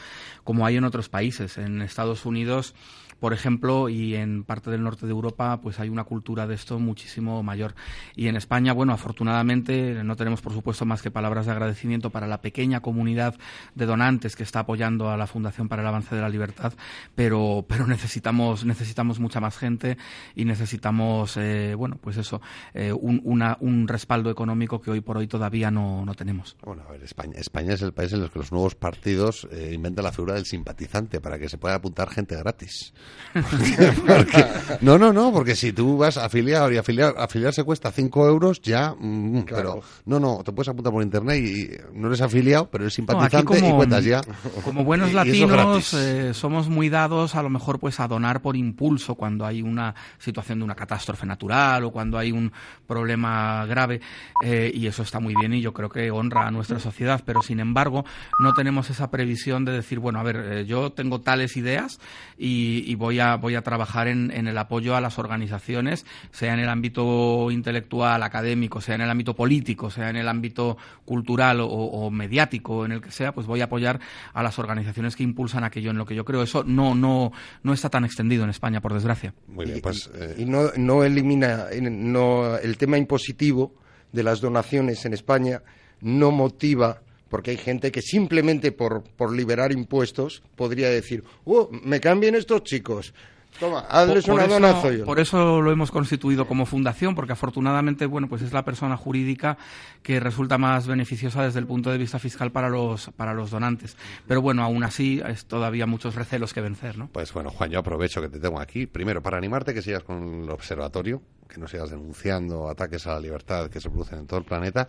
como hay en otros países. En Estados Unidos, por ejemplo, y en parte del norte de Europa, pues hay una cultura de esto muchísimo mayor. Y en España, bueno, afortunadamente, no tenemos, por supuesto, más que palabras de agradecimiento para la pequeña comunidad de donantes que está apoyando a la Fundación para el Avance de la Libertad, pero, pero necesitamos, necesitamos mucha más gente y necesitamos, eh, bueno, pues eso, eh, un, una, un respaldo económico que hoy por hoy todavía no, no tenemos. Bueno, a ver, España, España es el país en el que los nuevos partidos eh, inventan la figura del simpatizante para que se pueda apuntar gente gratis. Porque, porque, no, no, no, porque si tú vas a afiliar y afiliar, afiliarse cuesta cinco euros ya, mm, claro. Pero no, no, te puedes apuntar por internet y no eres afiliado, pero eres simpatizante no, como, y cuentas ya. Como buenos y, latinos y eh, somos muy dados a lo mejor pues a donar por impulso cuando hay una situación de una catástrofe natural o cuando hay un problema grave eh, y eso está muy bien y yo creo que honra a nuestra sociedad, pero sin embargo no tenemos esa previsión de decir, bueno, a ver, eh, yo tengo tales ideas y, y voy a voy a trabajar en, en el apoyo a las organizaciones, sea en el ámbito intelectual, académico, sea en el ámbito político, sea en el ámbito cultural o, o mediático, en el que sea, pues voy a apoyar a las organizaciones que impulsan aquello en lo que yo creo. Eso no no no está tan extendido en España, por desgracia. Muy bien, pues, eh... y, y no no elimina no el tema impositivo de las donaciones en España no motiva. Porque hay gente que simplemente por, por liberar impuestos podría decir, ¡oh, me cambien estos chicos! Toma, hazles una donación. Por eso lo hemos constituido como fundación, porque afortunadamente, bueno, pues es la persona jurídica que resulta más beneficiosa desde el punto de vista fiscal para los para los donantes. Pero bueno, aún así es todavía muchos recelos que vencer, ¿no? Pues bueno, Juan, yo aprovecho que te tengo aquí. Primero, para animarte que sigas con el observatorio, que no sigas denunciando ataques a la libertad que se producen en todo el planeta.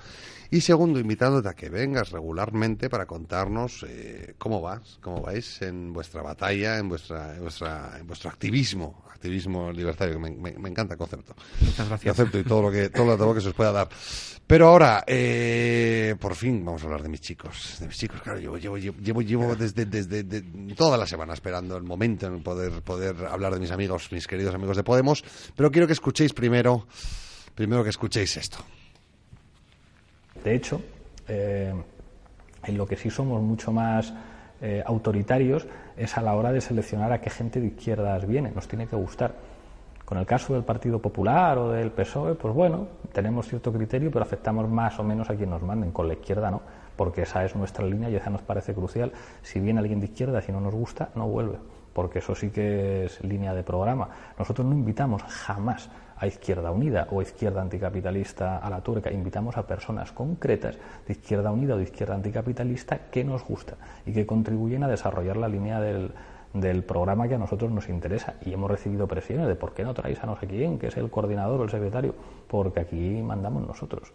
Y segundo, invitándote a que vengas regularmente para contarnos eh, cómo vas, cómo vais en vuestra batalla, en vuestra, en vuestra, en vuestro activismo. Activismo, activismo libertario, me, me, me encanta el concepto. Muchas gracias. Concepto y todo lo que todo lo que se os pueda dar. Pero ahora, eh, por fin vamos a hablar de mis chicos. De mis chicos, claro, llevo, llevo, llevo, llevo desde, desde de, de, toda la semana esperando el momento en poder, poder hablar de mis amigos, mis queridos amigos de Podemos. Pero quiero que escuchéis primero, primero que escuchéis esto. De hecho, eh, en lo que sí somos mucho más Eh, autoritarios es a la hora de seleccionar a qué gente de izquierdas viene, nos tiene que gustar. Con el caso del Partido Popular o del P S O E, pues bueno, tenemos cierto criterio, pero afectamos más o menos a quien nos manden, con la izquierda no, porque esa es nuestra línea y esa nos parece crucial. Si viene alguien de izquierda, si no nos gusta, no vuelve, porque eso sí que es línea de programa. Nosotros no invitamos jamás a Izquierda Unida o Izquierda Anticapitalista a la turca, invitamos a personas concretas de Izquierda Unida o de Izquierda Anticapitalista que nos gusta y que contribuyen a desarrollar la línea del, del programa que a nosotros nos interesa, y hemos recibido presiones de por qué no traéis a no sé quién, que es el coordinador o el secretario, porque aquí mandamos nosotros.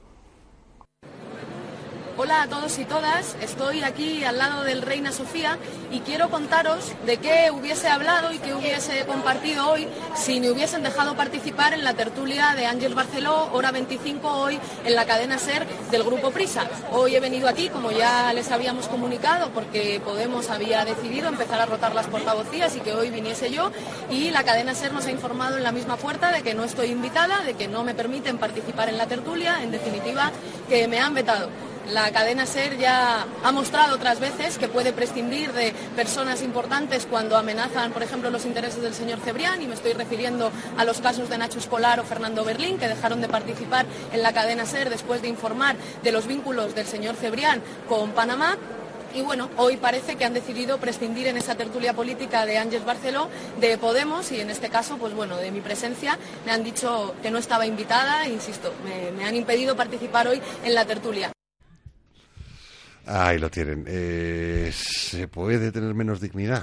Hola a todos y todas, estoy aquí al lado del Reina Sofía y quiero contaros de qué hubiese hablado y qué hubiese compartido hoy si me hubiesen dejado participar en la tertulia de Ángel Barceló, Hora veinticinco, hoy en la cadena SER del Grupo Prisa. Hoy he venido aquí, como ya les habíamos comunicado, porque Podemos había decidido empezar a rotar las portavocías y que hoy viniese yo, y la cadena SER nos ha informado en la misma puerta de que no estoy invitada, de que no me permiten participar en la tertulia, en definitiva, que me han vetado. La cadena SER ya ha mostrado otras veces que puede prescindir de personas importantes cuando amenazan, por ejemplo, los intereses del señor Cebrián, y me estoy refiriendo a los casos de Nacho Escolar o Fernando Berlín, que dejaron de participar en la cadena SER después de informar de los vínculos del señor Cebrián con Panamá. Y bueno, hoy parece que han decidido prescindir en esa tertulia política de Ángeles Barceló, de Podemos, y en este caso, pues bueno, de mi presencia. Me han dicho que no estaba invitada, insisto, me, me han impedido participar hoy en la tertulia. Ahí lo tienen. Eh, ¿Se puede tener menos dignidad?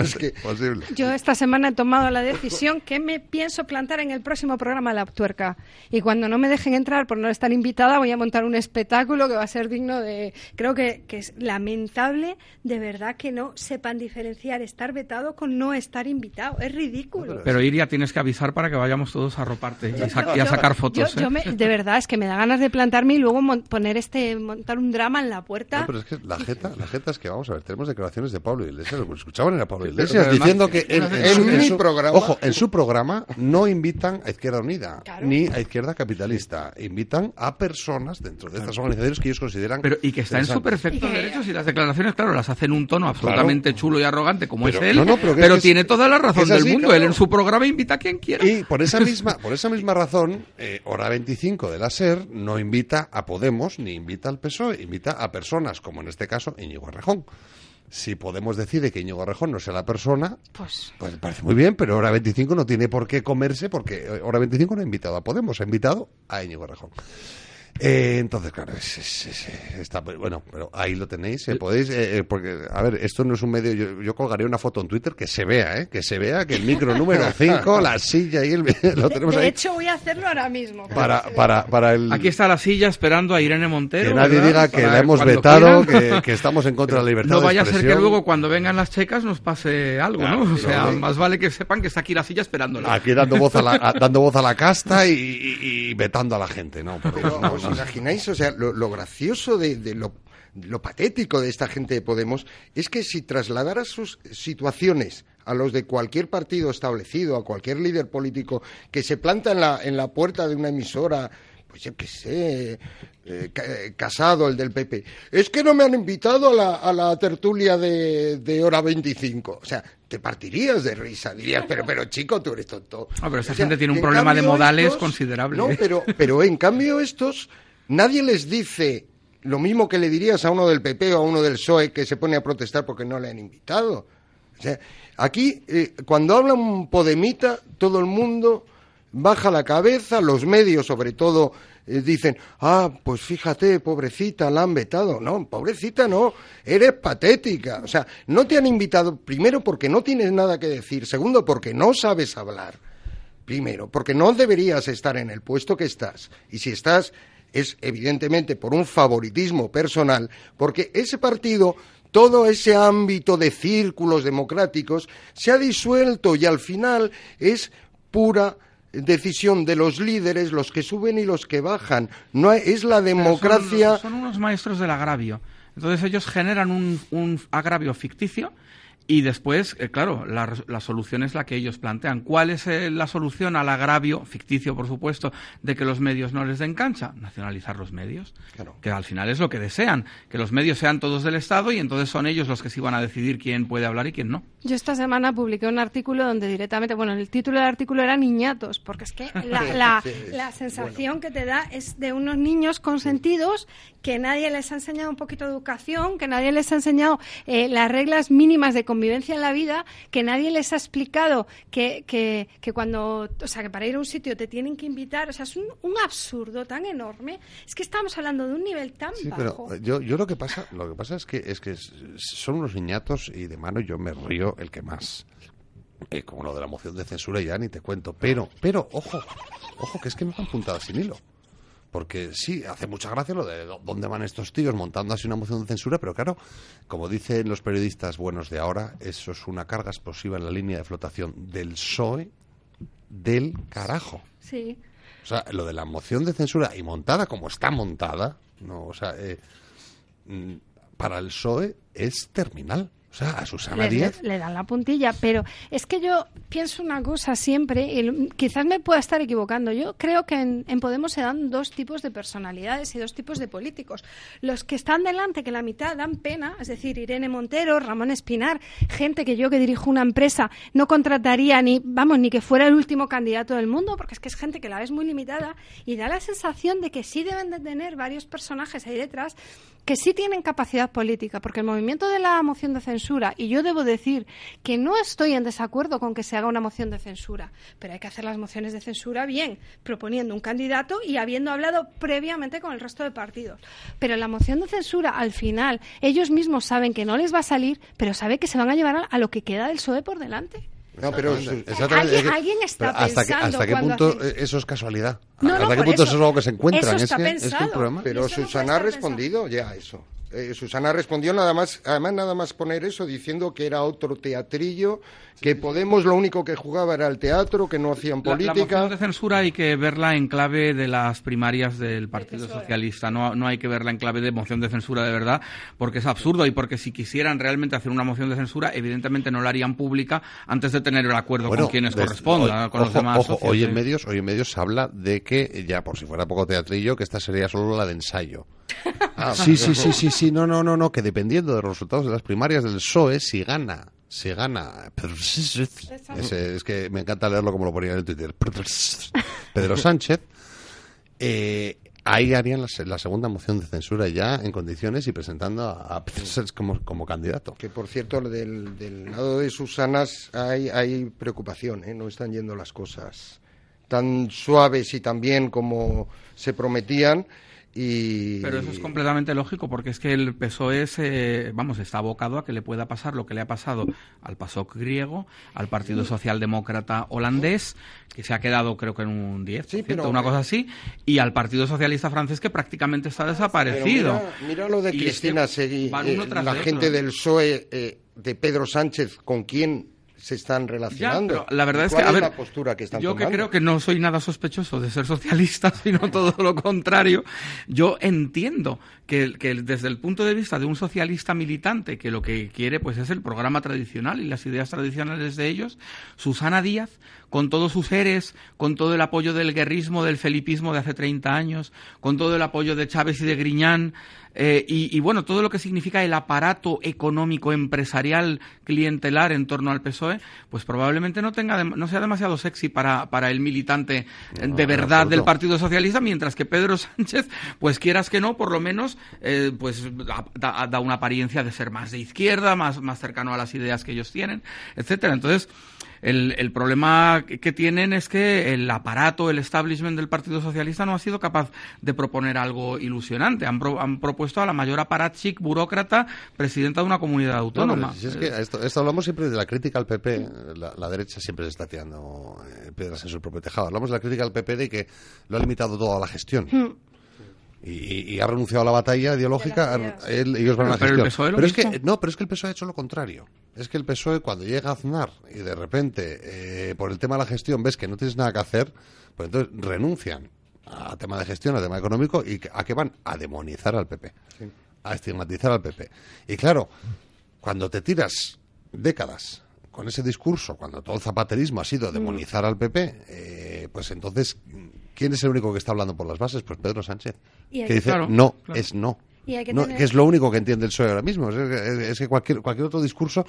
Es que posible. Yo esta semana he tomado la decisión que me pienso plantar en el próximo programa La Tuerca. Y cuando no me dejen entrar por no estar invitada, voy a montar un espectáculo que va a ser digno de... Creo que, que es lamentable, de verdad, que no sepan diferenciar estar vetado con no estar invitado. Es ridículo. Pero, Iria, tienes que avisar para que vayamos todos a roparte y, sa- y a sacar fotos. Yo, yo, ¿eh? yo me, de verdad, es que me da ganas de plantarme y luego mon- poner este... montar un drama en la puerta. No, pero es que la jeta, la jeta es que, vamos a ver, tenemos declaraciones de Pablo Iglesias, lo que escuchaban era Pablo Iglesias, además, diciendo que en, en, en, su, en su programa, ojo, en su programa no invitan a Izquierda Unida, claro, ni a Izquierda Capitalista, invitan a personas dentro de claro. estas organizaciones que ellos consideran, pero y que está en su perfecto derecho, y las declaraciones, claro, las hace en un tono absolutamente claro. chulo y arrogante como pero, es él, no, no, pero, pero es, tiene toda la razón así, del mundo, claro. Él en su programa invita a quien quiera. Y por esa misma, por esa misma razón, eh, Hora veinticinco de la SER no invita a Podemos ni invita al P S O E, invita a personas, como en este caso Íñigo Errejón. Si Podemos decide que Íñigo Errejón no sea la persona, pues, pues parece muy bien, pero Hora veinticinco no tiene por qué comerse, porque Hora veinticinco no ha invitado a Podemos, ha invitado a Íñigo Errejón. Eh, entonces, claro, es, es, es, está, bueno, pero ahí lo tenéis, eh, podéis, eh, porque, a ver, esto no es un medio, yo, yo colgaré una foto en Twitter que se vea, eh, que se vea que el micro número cinco, la silla y el, lo tenemos ahí. De hecho, voy a hacerlo ahora mismo. Para, para, para el... Aquí está la silla esperando a Irene Montero. Que nadie ¿verdad? diga que para la hemos vetado, que, que estamos en contra de la libertad de expresión. No vaya a ser que luego cuando vengan las checas nos pase algo, claro, ¿no? O sea, no, más vale que sepan que está aquí la silla esperándola. Aquí dando voz a la, a, dando voz a la casta y, y, y vetando a la gente, ¿no? Porque, Pero, no, no. ¿Os imagináis? O sea, lo, lo gracioso de, de lo, lo patético de esta gente de Podemos es que si trasladara sus situaciones a los de cualquier partido establecido, a cualquier líder político que se planta en la, en la puerta de una emisora, pues yo qué sé, eh, Casado, el del P P, es que no me han invitado a la, a la tertulia de, de Hora veinticinco, o sea... Te partirías de risa, dirías, pero pero chico, tú eres tonto. Ah, pero esa o sea, gente tiene un problema de modales estos, considerable. No, pero, pero en cambio estos, nadie les dice lo mismo que le dirías a uno del P P o a uno del P S O E que se pone a protestar porque no le han invitado. O sea, aquí, eh, cuando habla un podemita, todo el mundo baja la cabeza, los medios sobre todo... Dicen, ah, pues fíjate, pobrecita, la han vetado. No, pobrecita no, eres patética. O sea, no te han invitado, primero, porque no tienes nada que decir. Segundo, porque no sabes hablar. Primero, porque no deberías estar en el puesto que estás. Y si estás, es evidentemente por un favoritismo personal, porque ese partido, todo ese ámbito de círculos democráticos, se ha disuelto y al final es pura... decisión de los líderes, los que suben y los que bajan. No hay, es la democracia... Son, son unos maestros del agravio. Entonces ellos generan un, un agravio ficticio y después, eh, claro, la, la solución es la que ellos plantean. ¿Cuál es eh, la solución al agravio ficticio, por supuesto, de que los medios no les den cancha? Nacionalizar los medios, claro. Que al final es lo que desean, que los medios sean todos del Estado y entonces son ellos los que sí van a decidir quién puede hablar y quién no. Yo esta semana publiqué un artículo donde directamente, bueno, el título del artículo era Niñatos, porque es que la, la, sí, sí, la sensación bueno. que te da es de unos niños consentidos que nadie les ha enseñado un poquito de educación, que nadie les ha enseñado eh, las reglas mínimas de convivencia convivencia en la vida, que nadie les ha explicado que, que, que cuando, o sea, que para ir a un sitio te tienen que invitar, o sea, es un, un absurdo tan enorme. Es que estamos hablando de un nivel tan sí, bajo. Pero yo, yo lo que pasa, lo que pasa es que es que son unos niñatos y de mano yo me río el que más. Eh, como lo de la moción de censura ya ni te cuento, pero, pero, ojo, ojo, que es que me van puntadas sin hilo. Porque sí, hace mucha gracia lo de dónde van estos tíos montando así una moción de censura, pero claro, como dicen los periodistas buenos de ahora, eso es una carga explosiva en la línea de flotación del P S O E del carajo. Sí. O sea, lo de la moción de censura y montada como está montada, no, o sea, eh, para el P S O E es terminal. O sea, a Susana le, Díaz... Le, le dan la puntilla, pero es que yo pienso una cosa siempre, y quizás me pueda estar equivocando. Yo creo que en, en Podemos se dan dos tipos de personalidades y dos tipos de políticos. Los que están delante, que la mitad dan pena, es decir, Irene Montero, Ramón Espinar, gente que yo que dirijo una empresa no contrataría ni, vamos, ni que fuera el último candidato del mundo, porque es que es gente que la ves muy limitada y da la sensación de que sí deben de tener varios personajes ahí detrás que sí tienen capacidad política, porque el movimiento de la moción de censura, y yo debo decir que no estoy en desacuerdo con que se haga una moción de censura, pero hay que hacer las mociones de censura bien, proponiendo un candidato y habiendo hablado previamente con el resto de partidos. Pero la moción de censura, al final, ellos mismos saben que no les va a salir, pero saben que se van a llevar a, a lo que queda del P S O E por delante. No, pero ¿Alguien, alguien está pero hasta pensando que, hasta qué punto hacen... eso es casualidad? No, ¿Hasta no, qué punto eso, eso es algo que se encuentran? Eso está es que, pensado. Es que el problema. Pero eso Susana no ha respondido pensado. ya a eso. Eh, Susana respondió nada más, además nada más poner eso, diciendo que era otro teatrillo, que Podemos lo único que jugaba era el teatro, que no hacían política. La, la moción de censura hay que verla en clave de las primarias del Partido Socialista, no, no hay que verla en clave de moción de censura de verdad, porque es absurdo y porque si quisieran realmente hacer una moción de censura, evidentemente no la harían pública antes de tener el acuerdo bueno, con quienes desde, corresponda, hoy, con los ojo, demás ojo, hoy en medios, hoy en medios se habla de que, ya por si fuera poco teatrillo, que esta sería solo la de ensayo. Ah, sí, sí, sí, sí, sí, no, no, no, no, que dependiendo de los resultados de las primarias del P S O E, si gana, si gana, es, es que me encanta leerlo como lo ponía en el Twitter, Pedro Sánchez, eh, ahí harían la, la segunda moción de censura ya en condiciones y presentando a Pedro Sánchez como, como candidato. Que por cierto, del, del lado de Susanas hay, hay preocupación, ¿eh? No están yendo las cosas tan suaves y tan bien como se prometían. Y... Pero eso es completamente lógico, porque es que el P S O E se, vamos, está abocado a que le pueda pasar lo que le ha pasado al PASOK griego, al Partido Socialdemócrata holandés, que se ha quedado creo que en un diez por ciento, sí, pero, una cosa así, y al Partido Socialista francés, que prácticamente está desaparecido. Mira, mira lo de y Cristina Seguí, este, eh, la de gente del P S O E, eh, de Pedro Sánchez, con quien... se están relacionando. Ya, pero la verdad es que, a ver, postura que están yo tomando? Que creo que no soy nada sospechoso de ser socialista, sino todo lo contrario. Yo entiendo que, que desde el punto de vista de un socialista militante, que lo que quiere pues es el programa tradicional y las ideas tradicionales de ellos, Susana Díaz, con todos sus eres, con todo el apoyo del guerrismo, del felipismo de hace treinta años, con todo el apoyo de Chávez y de Griñán, eh, y, y bueno, todo lo que significa el aparato económico, empresarial, clientelar en torno al P S O E, pues probablemente no tenga, no sea demasiado sexy para, para el militante no, de verdad del Partido Socialista, mientras que Pedro Sánchez, pues quieras que no, por lo menos, eh, pues da, da una apariencia de ser más de izquierda, más, más cercano a las ideas que ellos tienen, etcétera. Entonces, El, el problema que tienen es que el aparato, el establishment del Partido Socialista no ha sido capaz de proponer algo ilusionante. Han, pro, han propuesto a la mayor aparatchik burócrata presidenta de una comunidad autónoma. No, si es que esto, esto hablamos siempre de la crítica al P P. La, la derecha siempre se está tirando piedras en su propio tejado. Hablamos de la crítica al P P de que lo ha limitado toda la gestión. Hmm. Y, y ha renunciado a la batalla ideológica, él, ellos van a la gestión. Pero, pero es que no, pero es que el P S O E ha hecho lo contrario. Es que el P S O E, cuando llega a Aznar y de repente eh, por el tema de la gestión ves que no tienes nada que hacer, pues entonces renuncian a tema de gestión, a tema económico, y a qué van a demonizar al P P, sí. A estigmatizar al P P. Y claro, cuando te tiras décadas con ese discurso, cuando todo el zapaterismo ha sido demonizar al P P, eh, pues entonces ¿quién es el único que está hablando por las bases? Pues Pedro Sánchez, que, que dice claro, no, claro. es no, y hay que, no tener... que es lo único que entiende el P S O E ahora mismo, es, es, es que cualquier, cualquier otro discurso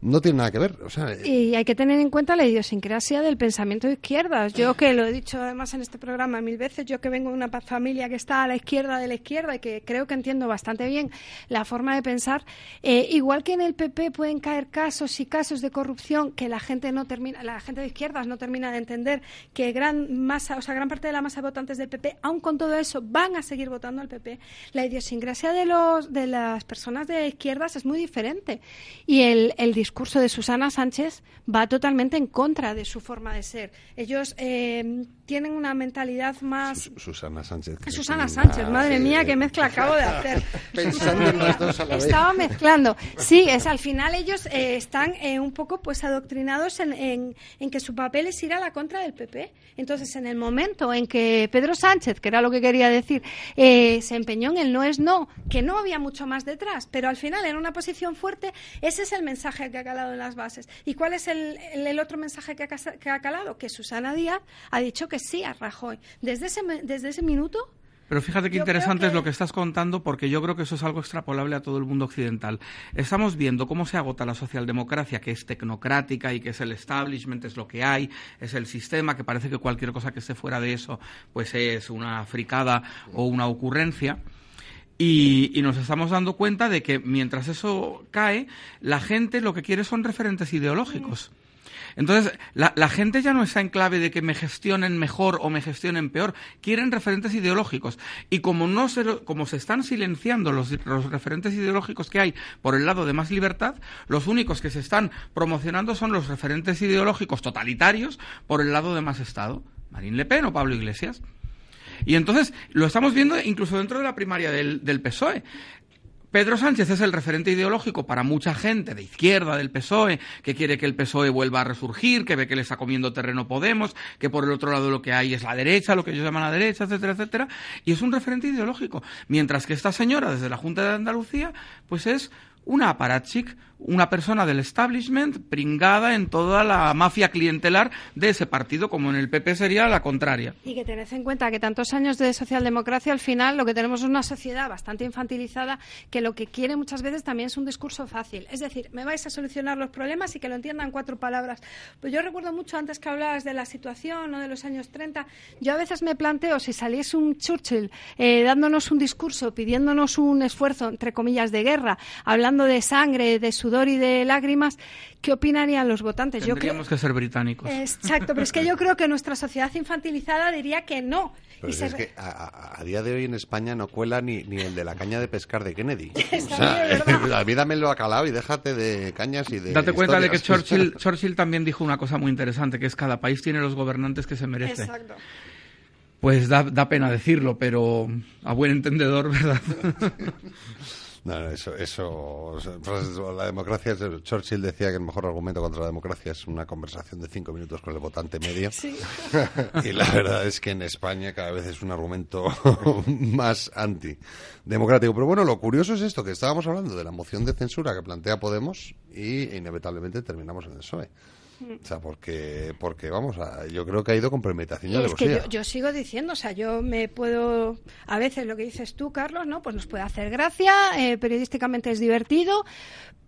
no tiene nada que ver. O sea, y hay que tener en cuenta la idiosincrasia del pensamiento de izquierdas. Yo, que lo he dicho además en este programa mil veces, yo que vengo de una familia que está a la izquierda de la izquierda y que creo que entiendo bastante bien la forma de pensar, eh, igual que en el P P pueden caer casos y casos de corrupción que la gente no termina, la gente de izquierdas no termina de entender, que gran masa, o sea, gran parte de la masa de votantes del P P, aun con todo eso, van a seguir votando al P P. La idiosincrasia de los de las personas de izquierdas es muy diferente, y el, el El discurso de Susana Sánchez va totalmente en contra de su forma de ser. Ellos eh, tienen una mentalidad más... Susana Sánchez. Susana Sánchez, madre mía, qué mezcla acabo de hacer. Pensando en las dos a la vez. Estaba mezclando. Sí, es al final ellos eh, están eh, un poco pues adoctrinados en, en, en que su papel es ir a la contra del P P. Entonces, en el momento en que Pedro Sánchez, que era lo que quería decir, eh, se empeñó en el no es no, que no había mucho más detrás, pero al final en una posición fuerte, ese es el mensaje que ha calado en las bases. ¿Y cuál es el, el, el otro mensaje que ha, que ha calado? Que Susana Díaz ha dicho que sí a Rajoy. Desde ese, desde ese minuto... Pero fíjate qué interesante que... es lo que estás contando, porque yo creo que eso es algo extrapolable a todo el mundo occidental. Estamos viendo cómo se agota la socialdemocracia, que es tecnocrática y que es el establishment, es lo que hay, es el sistema, que parece que cualquier cosa que esté fuera de eso pues es una fricada o una ocurrencia. Y, y nos estamos dando cuenta de que mientras eso cae, la gente lo que quiere son referentes ideológicos. Entonces, la, la gente ya no está en clave de que me gestionen mejor o me gestionen peor. Quieren referentes ideológicos. Y como no se, como se están silenciando los, los referentes ideológicos que hay por el lado de Más Libertad, los únicos que se están promocionando son los referentes ideológicos totalitarios por el lado de Más Estado. Marine Le Pen o Pablo Iglesias. Y entonces lo estamos viendo incluso dentro de la primaria del, del P S O E. Pedro Sánchez es el referente ideológico para mucha gente de izquierda del P S O E, que quiere que el P S O E vuelva a resurgir, que ve que le está comiendo terreno Podemos, que por el otro lado lo que hay es la derecha, lo que ellos llaman la derecha, etcétera, etcétera. Y es un referente ideológico. Mientras que esta señora, desde la Junta de Andalucía, pues es una apparatchik, una persona del establishment pringada en toda la mafia clientelar de ese partido, como en el P P sería la contraria. Y que tened en cuenta que tantos años de socialdemocracia, al final lo que tenemos es una sociedad bastante infantilizada, que lo que quiere muchas veces también es un discurso fácil. Es decir, me vais a solucionar los problemas y que lo entiendan cuatro palabras. Pues yo recuerdo mucho, antes que hablabas de la situación o de los años treinta, yo a veces me planteo si saliese un Churchill eh, dándonos un discurso, pidiéndonos un esfuerzo, entre comillas, de guerra, hablando de sangre, de sudor y de lágrimas, ¿qué opinarían los votantes? Tendríamos yo creo... que ser británicos. Exacto, pero es que yo creo que nuestra sociedad infantilizada diría que no. Pero y si se... es que a, a día de hoy en España no cuela ni, ni el de la caña de pescar de Kennedy. O sea, a mí dámelo a calao y déjate de cañas y de Date historias. Cuenta de que Churchill, Churchill también dijo una cosa muy interesante, que es cada país tiene los gobernantes que se merece. Exacto. Pues da, da pena decirlo, pero a buen entendedor, ¿verdad? No, no, eso, eso, la democracia, Churchill decía que el mejor argumento contra la democracia es una conversación de cinco minutos con el votante medio. Sí. Y la verdad es que en España cada vez es un argumento más antidemocrático. Pero bueno, lo curioso es esto, que estábamos hablando de la moción de censura que plantea Podemos y inevitablemente terminamos en el P S O E. O sea, porque, porque vamos, a, yo creo que ha ido con premeditación de bolsillo. Es que yo, yo sigo diciendo, o sea, yo me puedo, a veces lo que dices tú, Carlos, ¿no? Pues nos puede hacer gracia, eh, periodísticamente es divertido,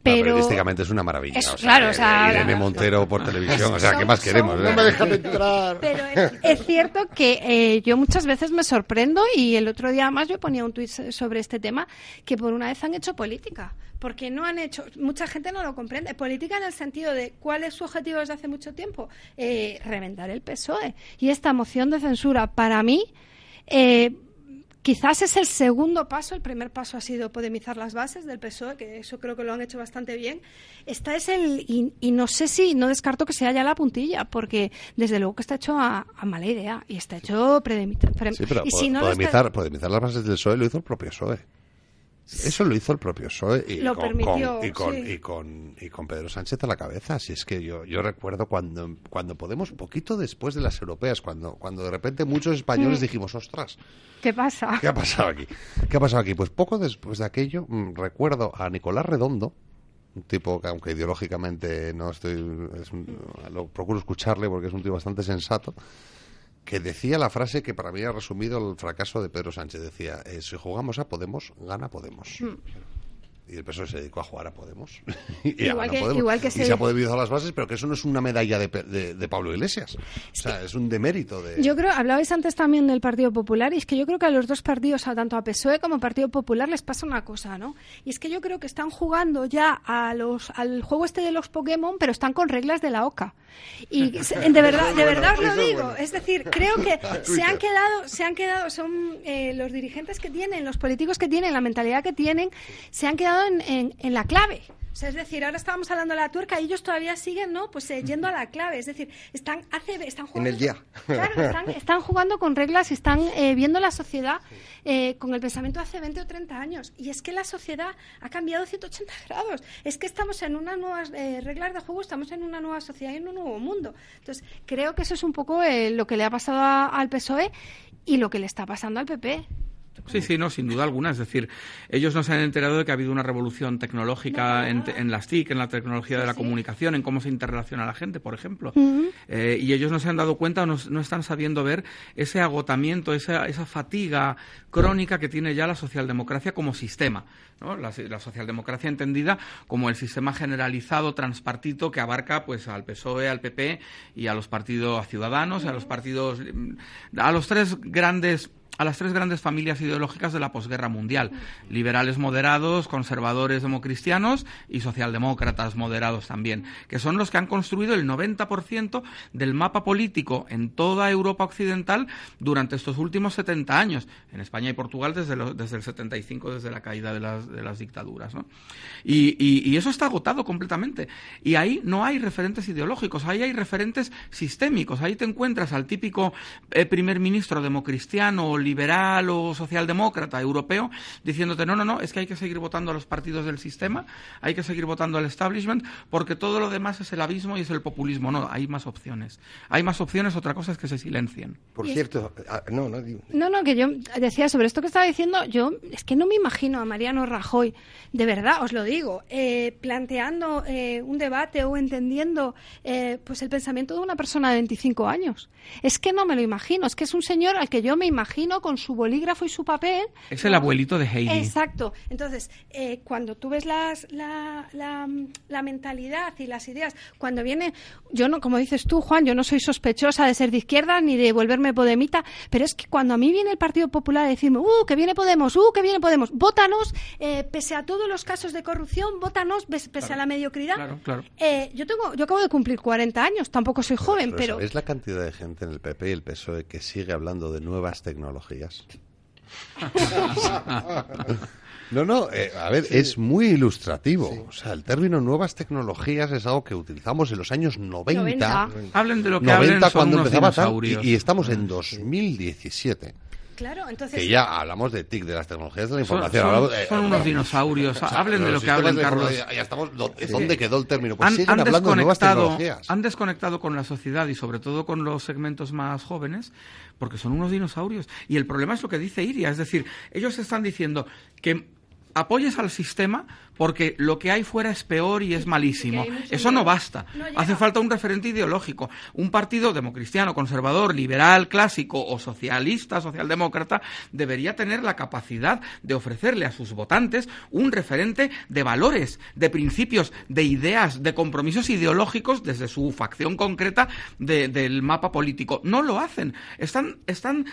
pero... No, periodísticamente es una maravilla, es, o sea, claro, o sea, Irene Montero por televisión, o sea, ¿qué más queremos? No me dejan entrar. Pero es, es cierto que eh, yo muchas veces me sorprendo, y el otro día además yo ponía un tuit sobre este tema, que por una vez han hecho política, porque no han hecho, mucha gente no lo comprende, política en el sentido de cuál es su objetivo desde hace mucho tiempo, eh, reventar el P S O E. Y esta moción de censura, para mí, eh, quizás es el segundo paso. El primer paso ha sido podemizar las bases del P S O E, que eso creo que lo han hecho bastante bien. Esta es el... Y, y no sé si, no descarto que sea ya la puntilla, porque desde luego que está hecho a, a mala idea y está hecho... Podemizar sí, si no está... las bases del P S O E lo hizo el propio P S O E. Eso lo hizo el propio P S O E y, lo con, permitió, con, y, con, sí. y, con, y con Pedro Sánchez a la cabeza. Si es que yo, yo recuerdo cuando, cuando Podemos, poquito después de las europeas, cuando, cuando de repente muchos españoles dijimos, ostras, ¿qué pasa? ¿Qué ha pasado aquí? ¿Qué ha pasado aquí? Pues poco después de aquello, recuerdo a Nicolás Redondo, un tipo que aunque ideológicamente no estoy, es un, lo procuro escucharle porque es un tipo bastante sensato, que decía la frase que para mí ha resumido el fracaso de Pedro Sánchez. Decía, eh, si jugamos a Podemos, gana Podemos. Mm. Y el P S O E se dedicó a jugar a Podemos. y igual, a que, Podemos. Igual que se... Y se ha podido a las bases, pero que eso no es una medalla de, de, de Pablo Iglesias. O sea, es un demérito de... Yo creo, hablabais antes también del Partido Popular, y es que yo creo que a los dos partidos, tanto a P S O E como a Partido Popular, les pasa una cosa, ¿no? Y es que yo creo que están jugando ya a los al juego este de los Pokémon, pero están con reglas de la OCA. Y de verdad, de verdad bueno, os lo digo. Bueno. Es decir, creo que se han quedado, se han quedado, son eh, los dirigentes que tienen, los políticos que tienen, la mentalidad que tienen, se han quedado En, en, en la clave. O sea, es decir, ahora estábamos hablando de la tuerca y ellos todavía siguen, ¿no? Pues eh, yendo a la clave. Es decir, están, hace, están jugando. En el ya. Claro, están, están jugando con reglas, están eh, viendo la sociedad eh, con el pensamiento de hace veinte o treinta años. Y es que la sociedad ha cambiado ciento ochenta grados. Es que estamos en unas nuevas eh, reglas de juego, estamos en una nueva sociedad y en un nuevo mundo. Entonces, creo que eso es un poco eh, lo que le ha pasado a, al P S O E y lo que le está pasando al P P. Sí, sí, no, sin duda alguna. Es decir, ellos no se han enterado de que ha habido una revolución tecnológica no, en, en las T I C, en la tecnología sí, de la sí. comunicación, en cómo se interrelaciona la gente, por ejemplo. Uh-huh. Eh, y ellos no se han dado cuenta, no, no están sabiendo ver ese agotamiento, esa, esa fatiga crónica que tiene ya la socialdemocracia como sistema, ¿no? La, la socialdemocracia entendida como el sistema generalizado, transpartito, que abarca pues al P S O E, al P P y a los partidos ciudadanos, uh-huh. a los partidos, a los tres grandes... a las tres grandes familias ideológicas de la posguerra mundial, liberales moderados, conservadores democristianos y socialdemócratas moderados también, que son los que han construido el noventa por ciento del mapa político en toda Europa occidental durante estos últimos setenta años, en España y Portugal desde, lo, desde el setenta y cinco, desde la caída de las, de las dictaduras, ¿no? Y, y, y eso está agotado completamente. Y ahí no hay referentes ideológicos, ahí hay referentes sistémicos, ahí te encuentras al típico eh, primer ministro democristiano o liberal o socialdemócrata europeo diciéndote no, no, no, es que hay que seguir votando a los partidos del sistema, hay que seguir votando al establishment porque todo lo demás es el abismo y es el populismo. No, hay más opciones. Hay más opciones, otra cosa es que se silencien. Por cierto, ah, no, no, digo. no, no, que yo decía sobre esto que estaba diciendo, yo es que no me imagino a Mariano Rajoy, de verdad, os lo digo, eh, planteando eh, un debate o entendiendo eh, pues el pensamiento de una persona de veinticinco años. Es que no me lo imagino, es que es un señor al que yo me imagino con su bolígrafo y su papel. Es el abuelito de Heidi. Exacto. Entonces, eh, cuando tú ves las, la, la, la mentalidad y las ideas, cuando viene, yo no, como dices tú, Juan, yo no soy sospechosa de ser de izquierda ni de volverme podemita, pero es que cuando a mí viene el Partido Popular a decirme, ¡uh, que viene Podemos! ¡Uh, que viene Podemos! ¡Vótanos! Eh, pese a todos los casos de corrupción, ¡vótanos! Pese claro, a la mediocridad. Claro, claro. Eh, yo, tengo, yo acabo de cumplir cuarenta años, tampoco soy joven, pero... pero... ¿Sabéis la cantidad de gente en el P P y el P S O E que sigue hablando de nuevas tecnologías? No, no, eh, a ver, sí. es muy ilustrativo. Sí. O sea, el término nuevas tecnologías es algo que utilizamos en los años noventa. Hablen de lo que noventa, hablen, cuando empezaba tal, y, y estamos en dos mil diecisiete. Claro, entonces... Que ya hablamos de T I C, de las tecnologías de la información. Son, son, son unos dinosaurios. Hablen de lo que hablan, Carlos. Ya estamos, ¿dónde quedó el término? Pues han, siguen han hablando de nuevas tecnologías. Han desconectado con la sociedad y sobre todo con los segmentos más jóvenes, porque son unos dinosaurios. Y el problema es lo que dice Iria. Es decir, ellos están diciendo que apoyes al sistema porque lo que hay fuera es peor y es malísimo. Eso no basta. Hace falta un referente ideológico. Un partido democristiano, conservador, liberal, clásico o socialista, socialdemócrata, debería tener la capacidad de ofrecerle a sus votantes un referente de valores, de principios, de ideas, de compromisos ideológicos desde su facción concreta de, del mapa político. No lo hacen. Están... están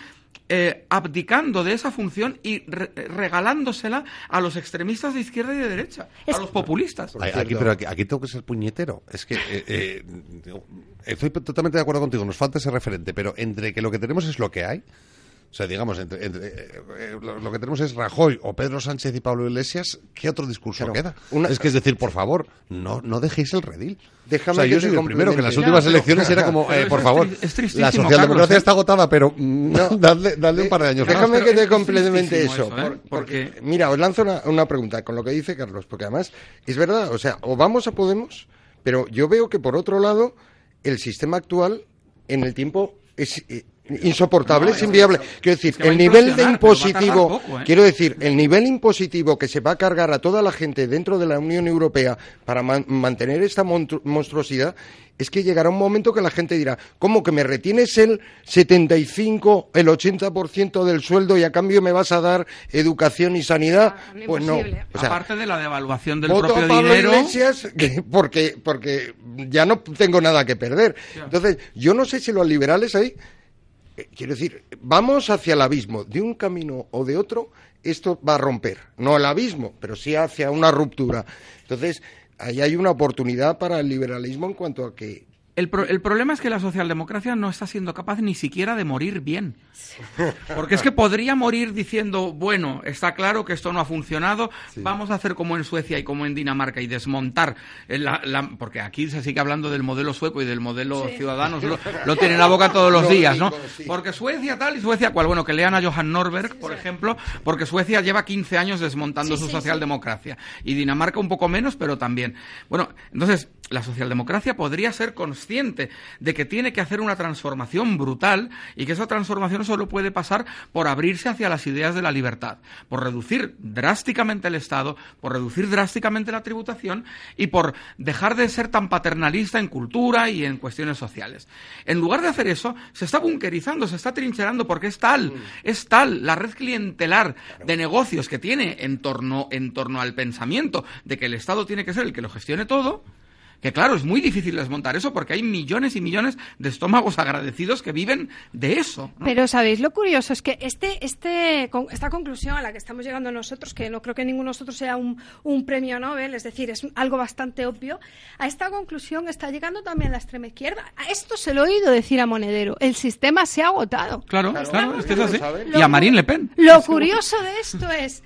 Eh, abdicando de esa función y re- regalándosela a los extremistas de izquierda y de derecha, es... a los populistas. Aquí, pero aquí, aquí tengo que ser puñetero. Es que eh, eh, estoy totalmente de acuerdo contigo, nos falta ese referente, pero entre que lo que tenemos es lo que hay, o sea, digamos, entre, entre, eh, lo, lo que tenemos es Rajoy o Pedro Sánchez y Pablo Iglesias, ¿qué otro discurso claro, queda? Una... Es que es decir, por favor, no, no dejéis el redil. Déjame o sea, yo soy el primero, que en las últimas no, elecciones pero, era como, eh, por favor, la socialdemocracia está agotada, pero no, dadle, dadle un par de años. Déjame no, que te complemente es eso. eso ¿eh? por, porque, porque, mira, os lanzo una, una pregunta con lo que dice Carlos, porque además es verdad, o sea, o vamos a Podemos, pero yo veo que por otro lado, el sistema actual en el tiempo es, Insoportable, no, es inviable. Quiero decir, es que el nivel de impositivo, poco, ¿eh? quiero decir, el nivel impositivo que se va a cargar a toda la gente dentro de la Unión Europea para man mantener esta monstruosidad, es que llegará un momento que la gente dirá, ¿cómo que me retienes el setenta y cinco, el ochenta por ciento del sueldo y a cambio me vas a dar educación y sanidad? Ah, pues no. O sea, aparte de la devaluación del propio dinero. Voto a Pablo Iglesias porque, porque ya no tengo nada que perder. Entonces, yo no sé si los liberales ahí... Quiero decir, vamos hacia el abismo. De un camino o de otro, esto va a romper. No el abismo, pero sí hacia una ruptura. Entonces, ahí hay una oportunidad para el liberalismo en cuanto a que... El, pro el problema es que la socialdemocracia no está siendo capaz ni siquiera de morir bien. Porque es que podría morir diciendo, bueno, está claro que esto no ha funcionado, sí. vamos a hacer como en Suecia y como en Dinamarca y desmontar. La, la, porque aquí se sigue hablando del modelo sueco y del modelo sí. ciudadanos, lo, lo tienen en la boca todos los días, ¿no? Porque Suecia tal y Suecia cual. Bueno, que lean a Johan Norberg, por ejemplo, porque Suecia lleva quince años desmontando sí, su sí, socialdemocracia. Sí. Y Dinamarca un poco menos, pero también. Bueno, entonces... La socialdemocracia podría ser consciente de que tiene que hacer una transformación brutal y que esa transformación solo puede pasar por abrirse hacia las ideas de la libertad, por reducir drásticamente el Estado, por reducir drásticamente la tributación y por dejar de ser tan paternalista en cultura y en cuestiones sociales. En lugar de hacer eso, se está bunkerizando, se está trincherando porque es tal, es tal la red clientelar de negocios que tiene en torno, en torno al pensamiento de que el Estado tiene que ser el que lo gestione todo. Que claro, es muy difícil desmontar eso porque hay millones y millones de estómagos agradecidos que viven de eso, ¿no? Pero ¿sabéis lo curioso? Es que este, este, con esta conclusión a la que estamos llegando nosotros, que no creo que ninguno de nosotros sea un, un premio Nobel, es decir, es algo bastante obvio, a esta conclusión está llegando también la extrema izquierda. A esto se lo he oído decir a Monedero. El sistema se ha agotado. Claro, claro, claro es que es así. Lo, y a Marine Le Pen. Lo curioso de esto es...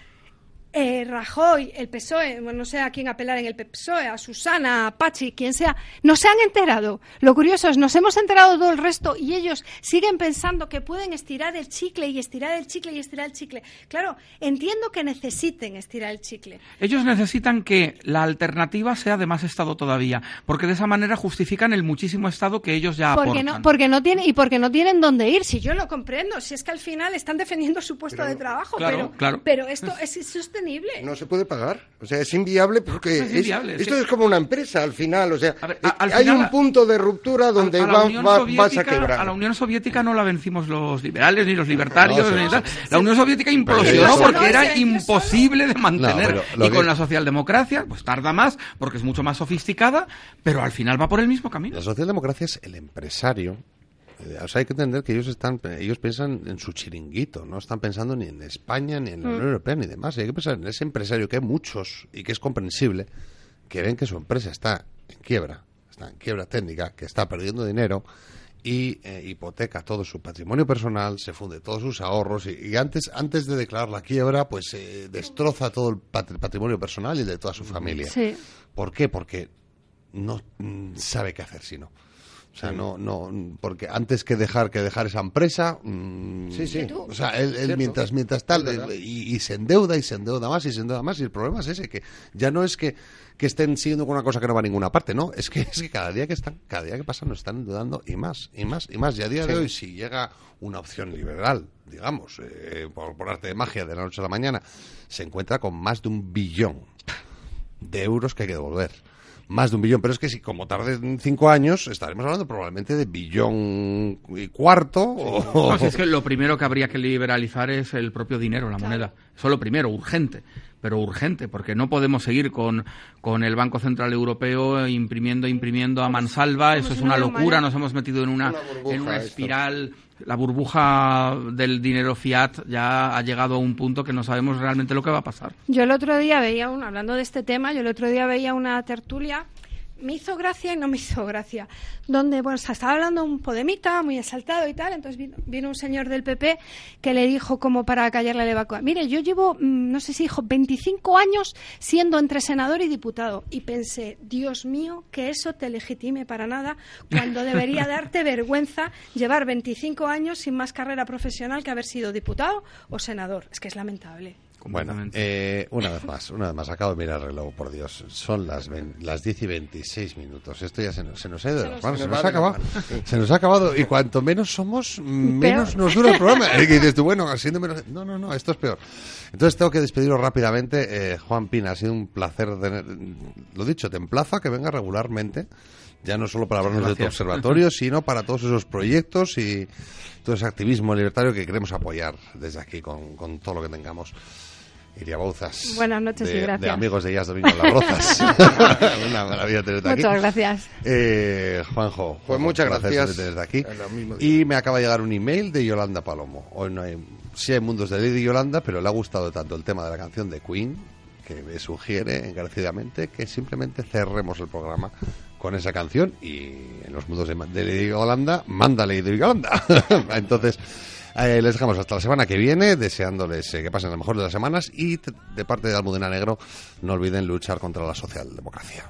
Eh, Rajoy, el P S O E, bueno, no sé a quién apelar en el P S O E, a Susana, a Pachi, quien sea, no se han enterado. Lo curioso es, nos hemos enterado todo el resto y ellos siguen pensando que pueden estirar el chicle y estirar el chicle y estirar el chicle. Claro, entiendo que necesiten estirar el chicle. Ellos necesitan que la alternativa sea de más Estado todavía, porque de esa manera justifican el muchísimo Estado que ellos ya porque aportan. No, porque no tienen, y porque no tienen dónde ir, si yo lo comprendo, si es que al final están defendiendo su puesto pero, de trabajo, claro, pero, claro. pero esto es sostenible. No se puede pagar, o sea, es inviable porque es inviable, es, esto sí. es como una empresa al final, o sea, a ver, a, al hay final, un punto de ruptura donde a, a va, va, Soviética, vas a quebrar. A la Unión Soviética no la vencimos los liberales ni los libertarios, no, no, ni tal. La Unión Soviética implosionó porque no, era imposible de mantener no, pero, y con que... la socialdemocracia pues tarda más porque es mucho más sofisticada, pero al final va por el mismo camino. La socialdemocracia es el empresario. O sea, hay que entender que ellos están, ellos piensan en su chiringuito, no están pensando ni en España, ni en la Unión Europea, ni demás. Hay que pensar en ese empresario que hay muchos y que es comprensible, que ven que su empresa está en quiebra, está en quiebra técnica, que está perdiendo dinero y eh, hipoteca todo su patrimonio personal, se funde todos sus ahorros y, y antes antes de declarar la quiebra, pues eh, destroza todo el pat patrimonio personal y el de toda su familia. Sí. ¿Por qué? Porque no mm, sabe qué hacer, sino... O sea, no, no, porque antes que dejar que dejar esa empresa, mmm, sí, sí. o sea, él, él mientras, mientras tal, él, y, y se endeuda y se endeuda más y se endeuda más y el problema es ese, que ya no es que, que estén siguiendo con una cosa que no va a ninguna parte, no, es que, es que cada día que están, cada día que pasan nos están endeudando y más, y más, y más, y a día de sí. hoy si llega una opción liberal, digamos, eh, por, por arte de magia de la noche a la mañana, se encuentra con más de un billón de euros que hay que devolver. Más de un billón, pero es que si como tarde cinco años estaremos hablando probablemente de billón y cuarto. O... No, si es que lo primero que habría que liberalizar es el propio dinero, la claro. moneda. Eso es lo primero, urgente. Pero urgente, porque no podemos seguir con, con el Banco Central Europeo imprimiendo, imprimiendo a mansalva. Eso es una locura, nos hemos metido en una, en una espiral. La burbuja del dinero fiat ya ha llegado a un punto que no sabemos realmente lo que va a pasar. Yo el otro día veía, un, hablando de este tema, yo el otro día veía una tertulia... Me hizo gracia y no me hizo gracia. Donde, bueno, estaba hablando un podemita muy exaltado y tal, entonces vino, vino un señor del P P que le dijo como para callarle la vacuna. Mire, yo llevo, no sé si dijo, veinticinco años siendo entre senador y diputado. Y pensé, Dios mío, que eso te legitime para nada cuando debería darte vergüenza llevar veinticinco años sin más carrera profesional que haber sido diputado o senador. Es que es lamentable. Bueno, eh, una vez más, una vez más, acabo de mirar el reloj, por Dios, son las, las diez y veintiséis minutos, esto ya se nos, se nos ha ido de las manos, se nos, se nos, se nos ha acabado, se nos ha acabado, y cuanto menos somos, menos nos dura el programa, y dices tú, bueno, siendo menos, no, no, no, esto es peor. Entonces tengo que despediros rápidamente, eh, Juan Pina, ha sido un placer, tener, lo dicho, te emplazo a que venga regularmente, ya no solo para hablarnos de tu observatorio, sino para todos esos proyectos y todo ese activismo libertario que queremos apoyar desde aquí con, con todo lo que tengamos. Iria Bouzas. Buenas noches de, y gracias. De amigos de Ya es Domingo en Las Rozas. Una maravilla tenerte aquí. Muchas gracias. Eh, Juanjo, Juanjo, pues muchas gracias desde aquí. Y me acaba de llegar un email de Yolanda Palomo. Hoy no hay, sí hay mundos de Lady Yolanda, pero le ha gustado tanto el tema de la canción de Queen, que me sugiere encarecidamente que simplemente cerremos el programa con esa canción, y en los mundos de, de Lady Yolanda, mándale Lady Yolanda. Entonces... Eh, les dejamos hasta la semana que viene, deseándoles eh, que pasen la mejor de las semanas, y t- de parte de Almudena Negro, no olviden luchar contra la socialdemocracia.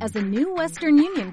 As a new Western Union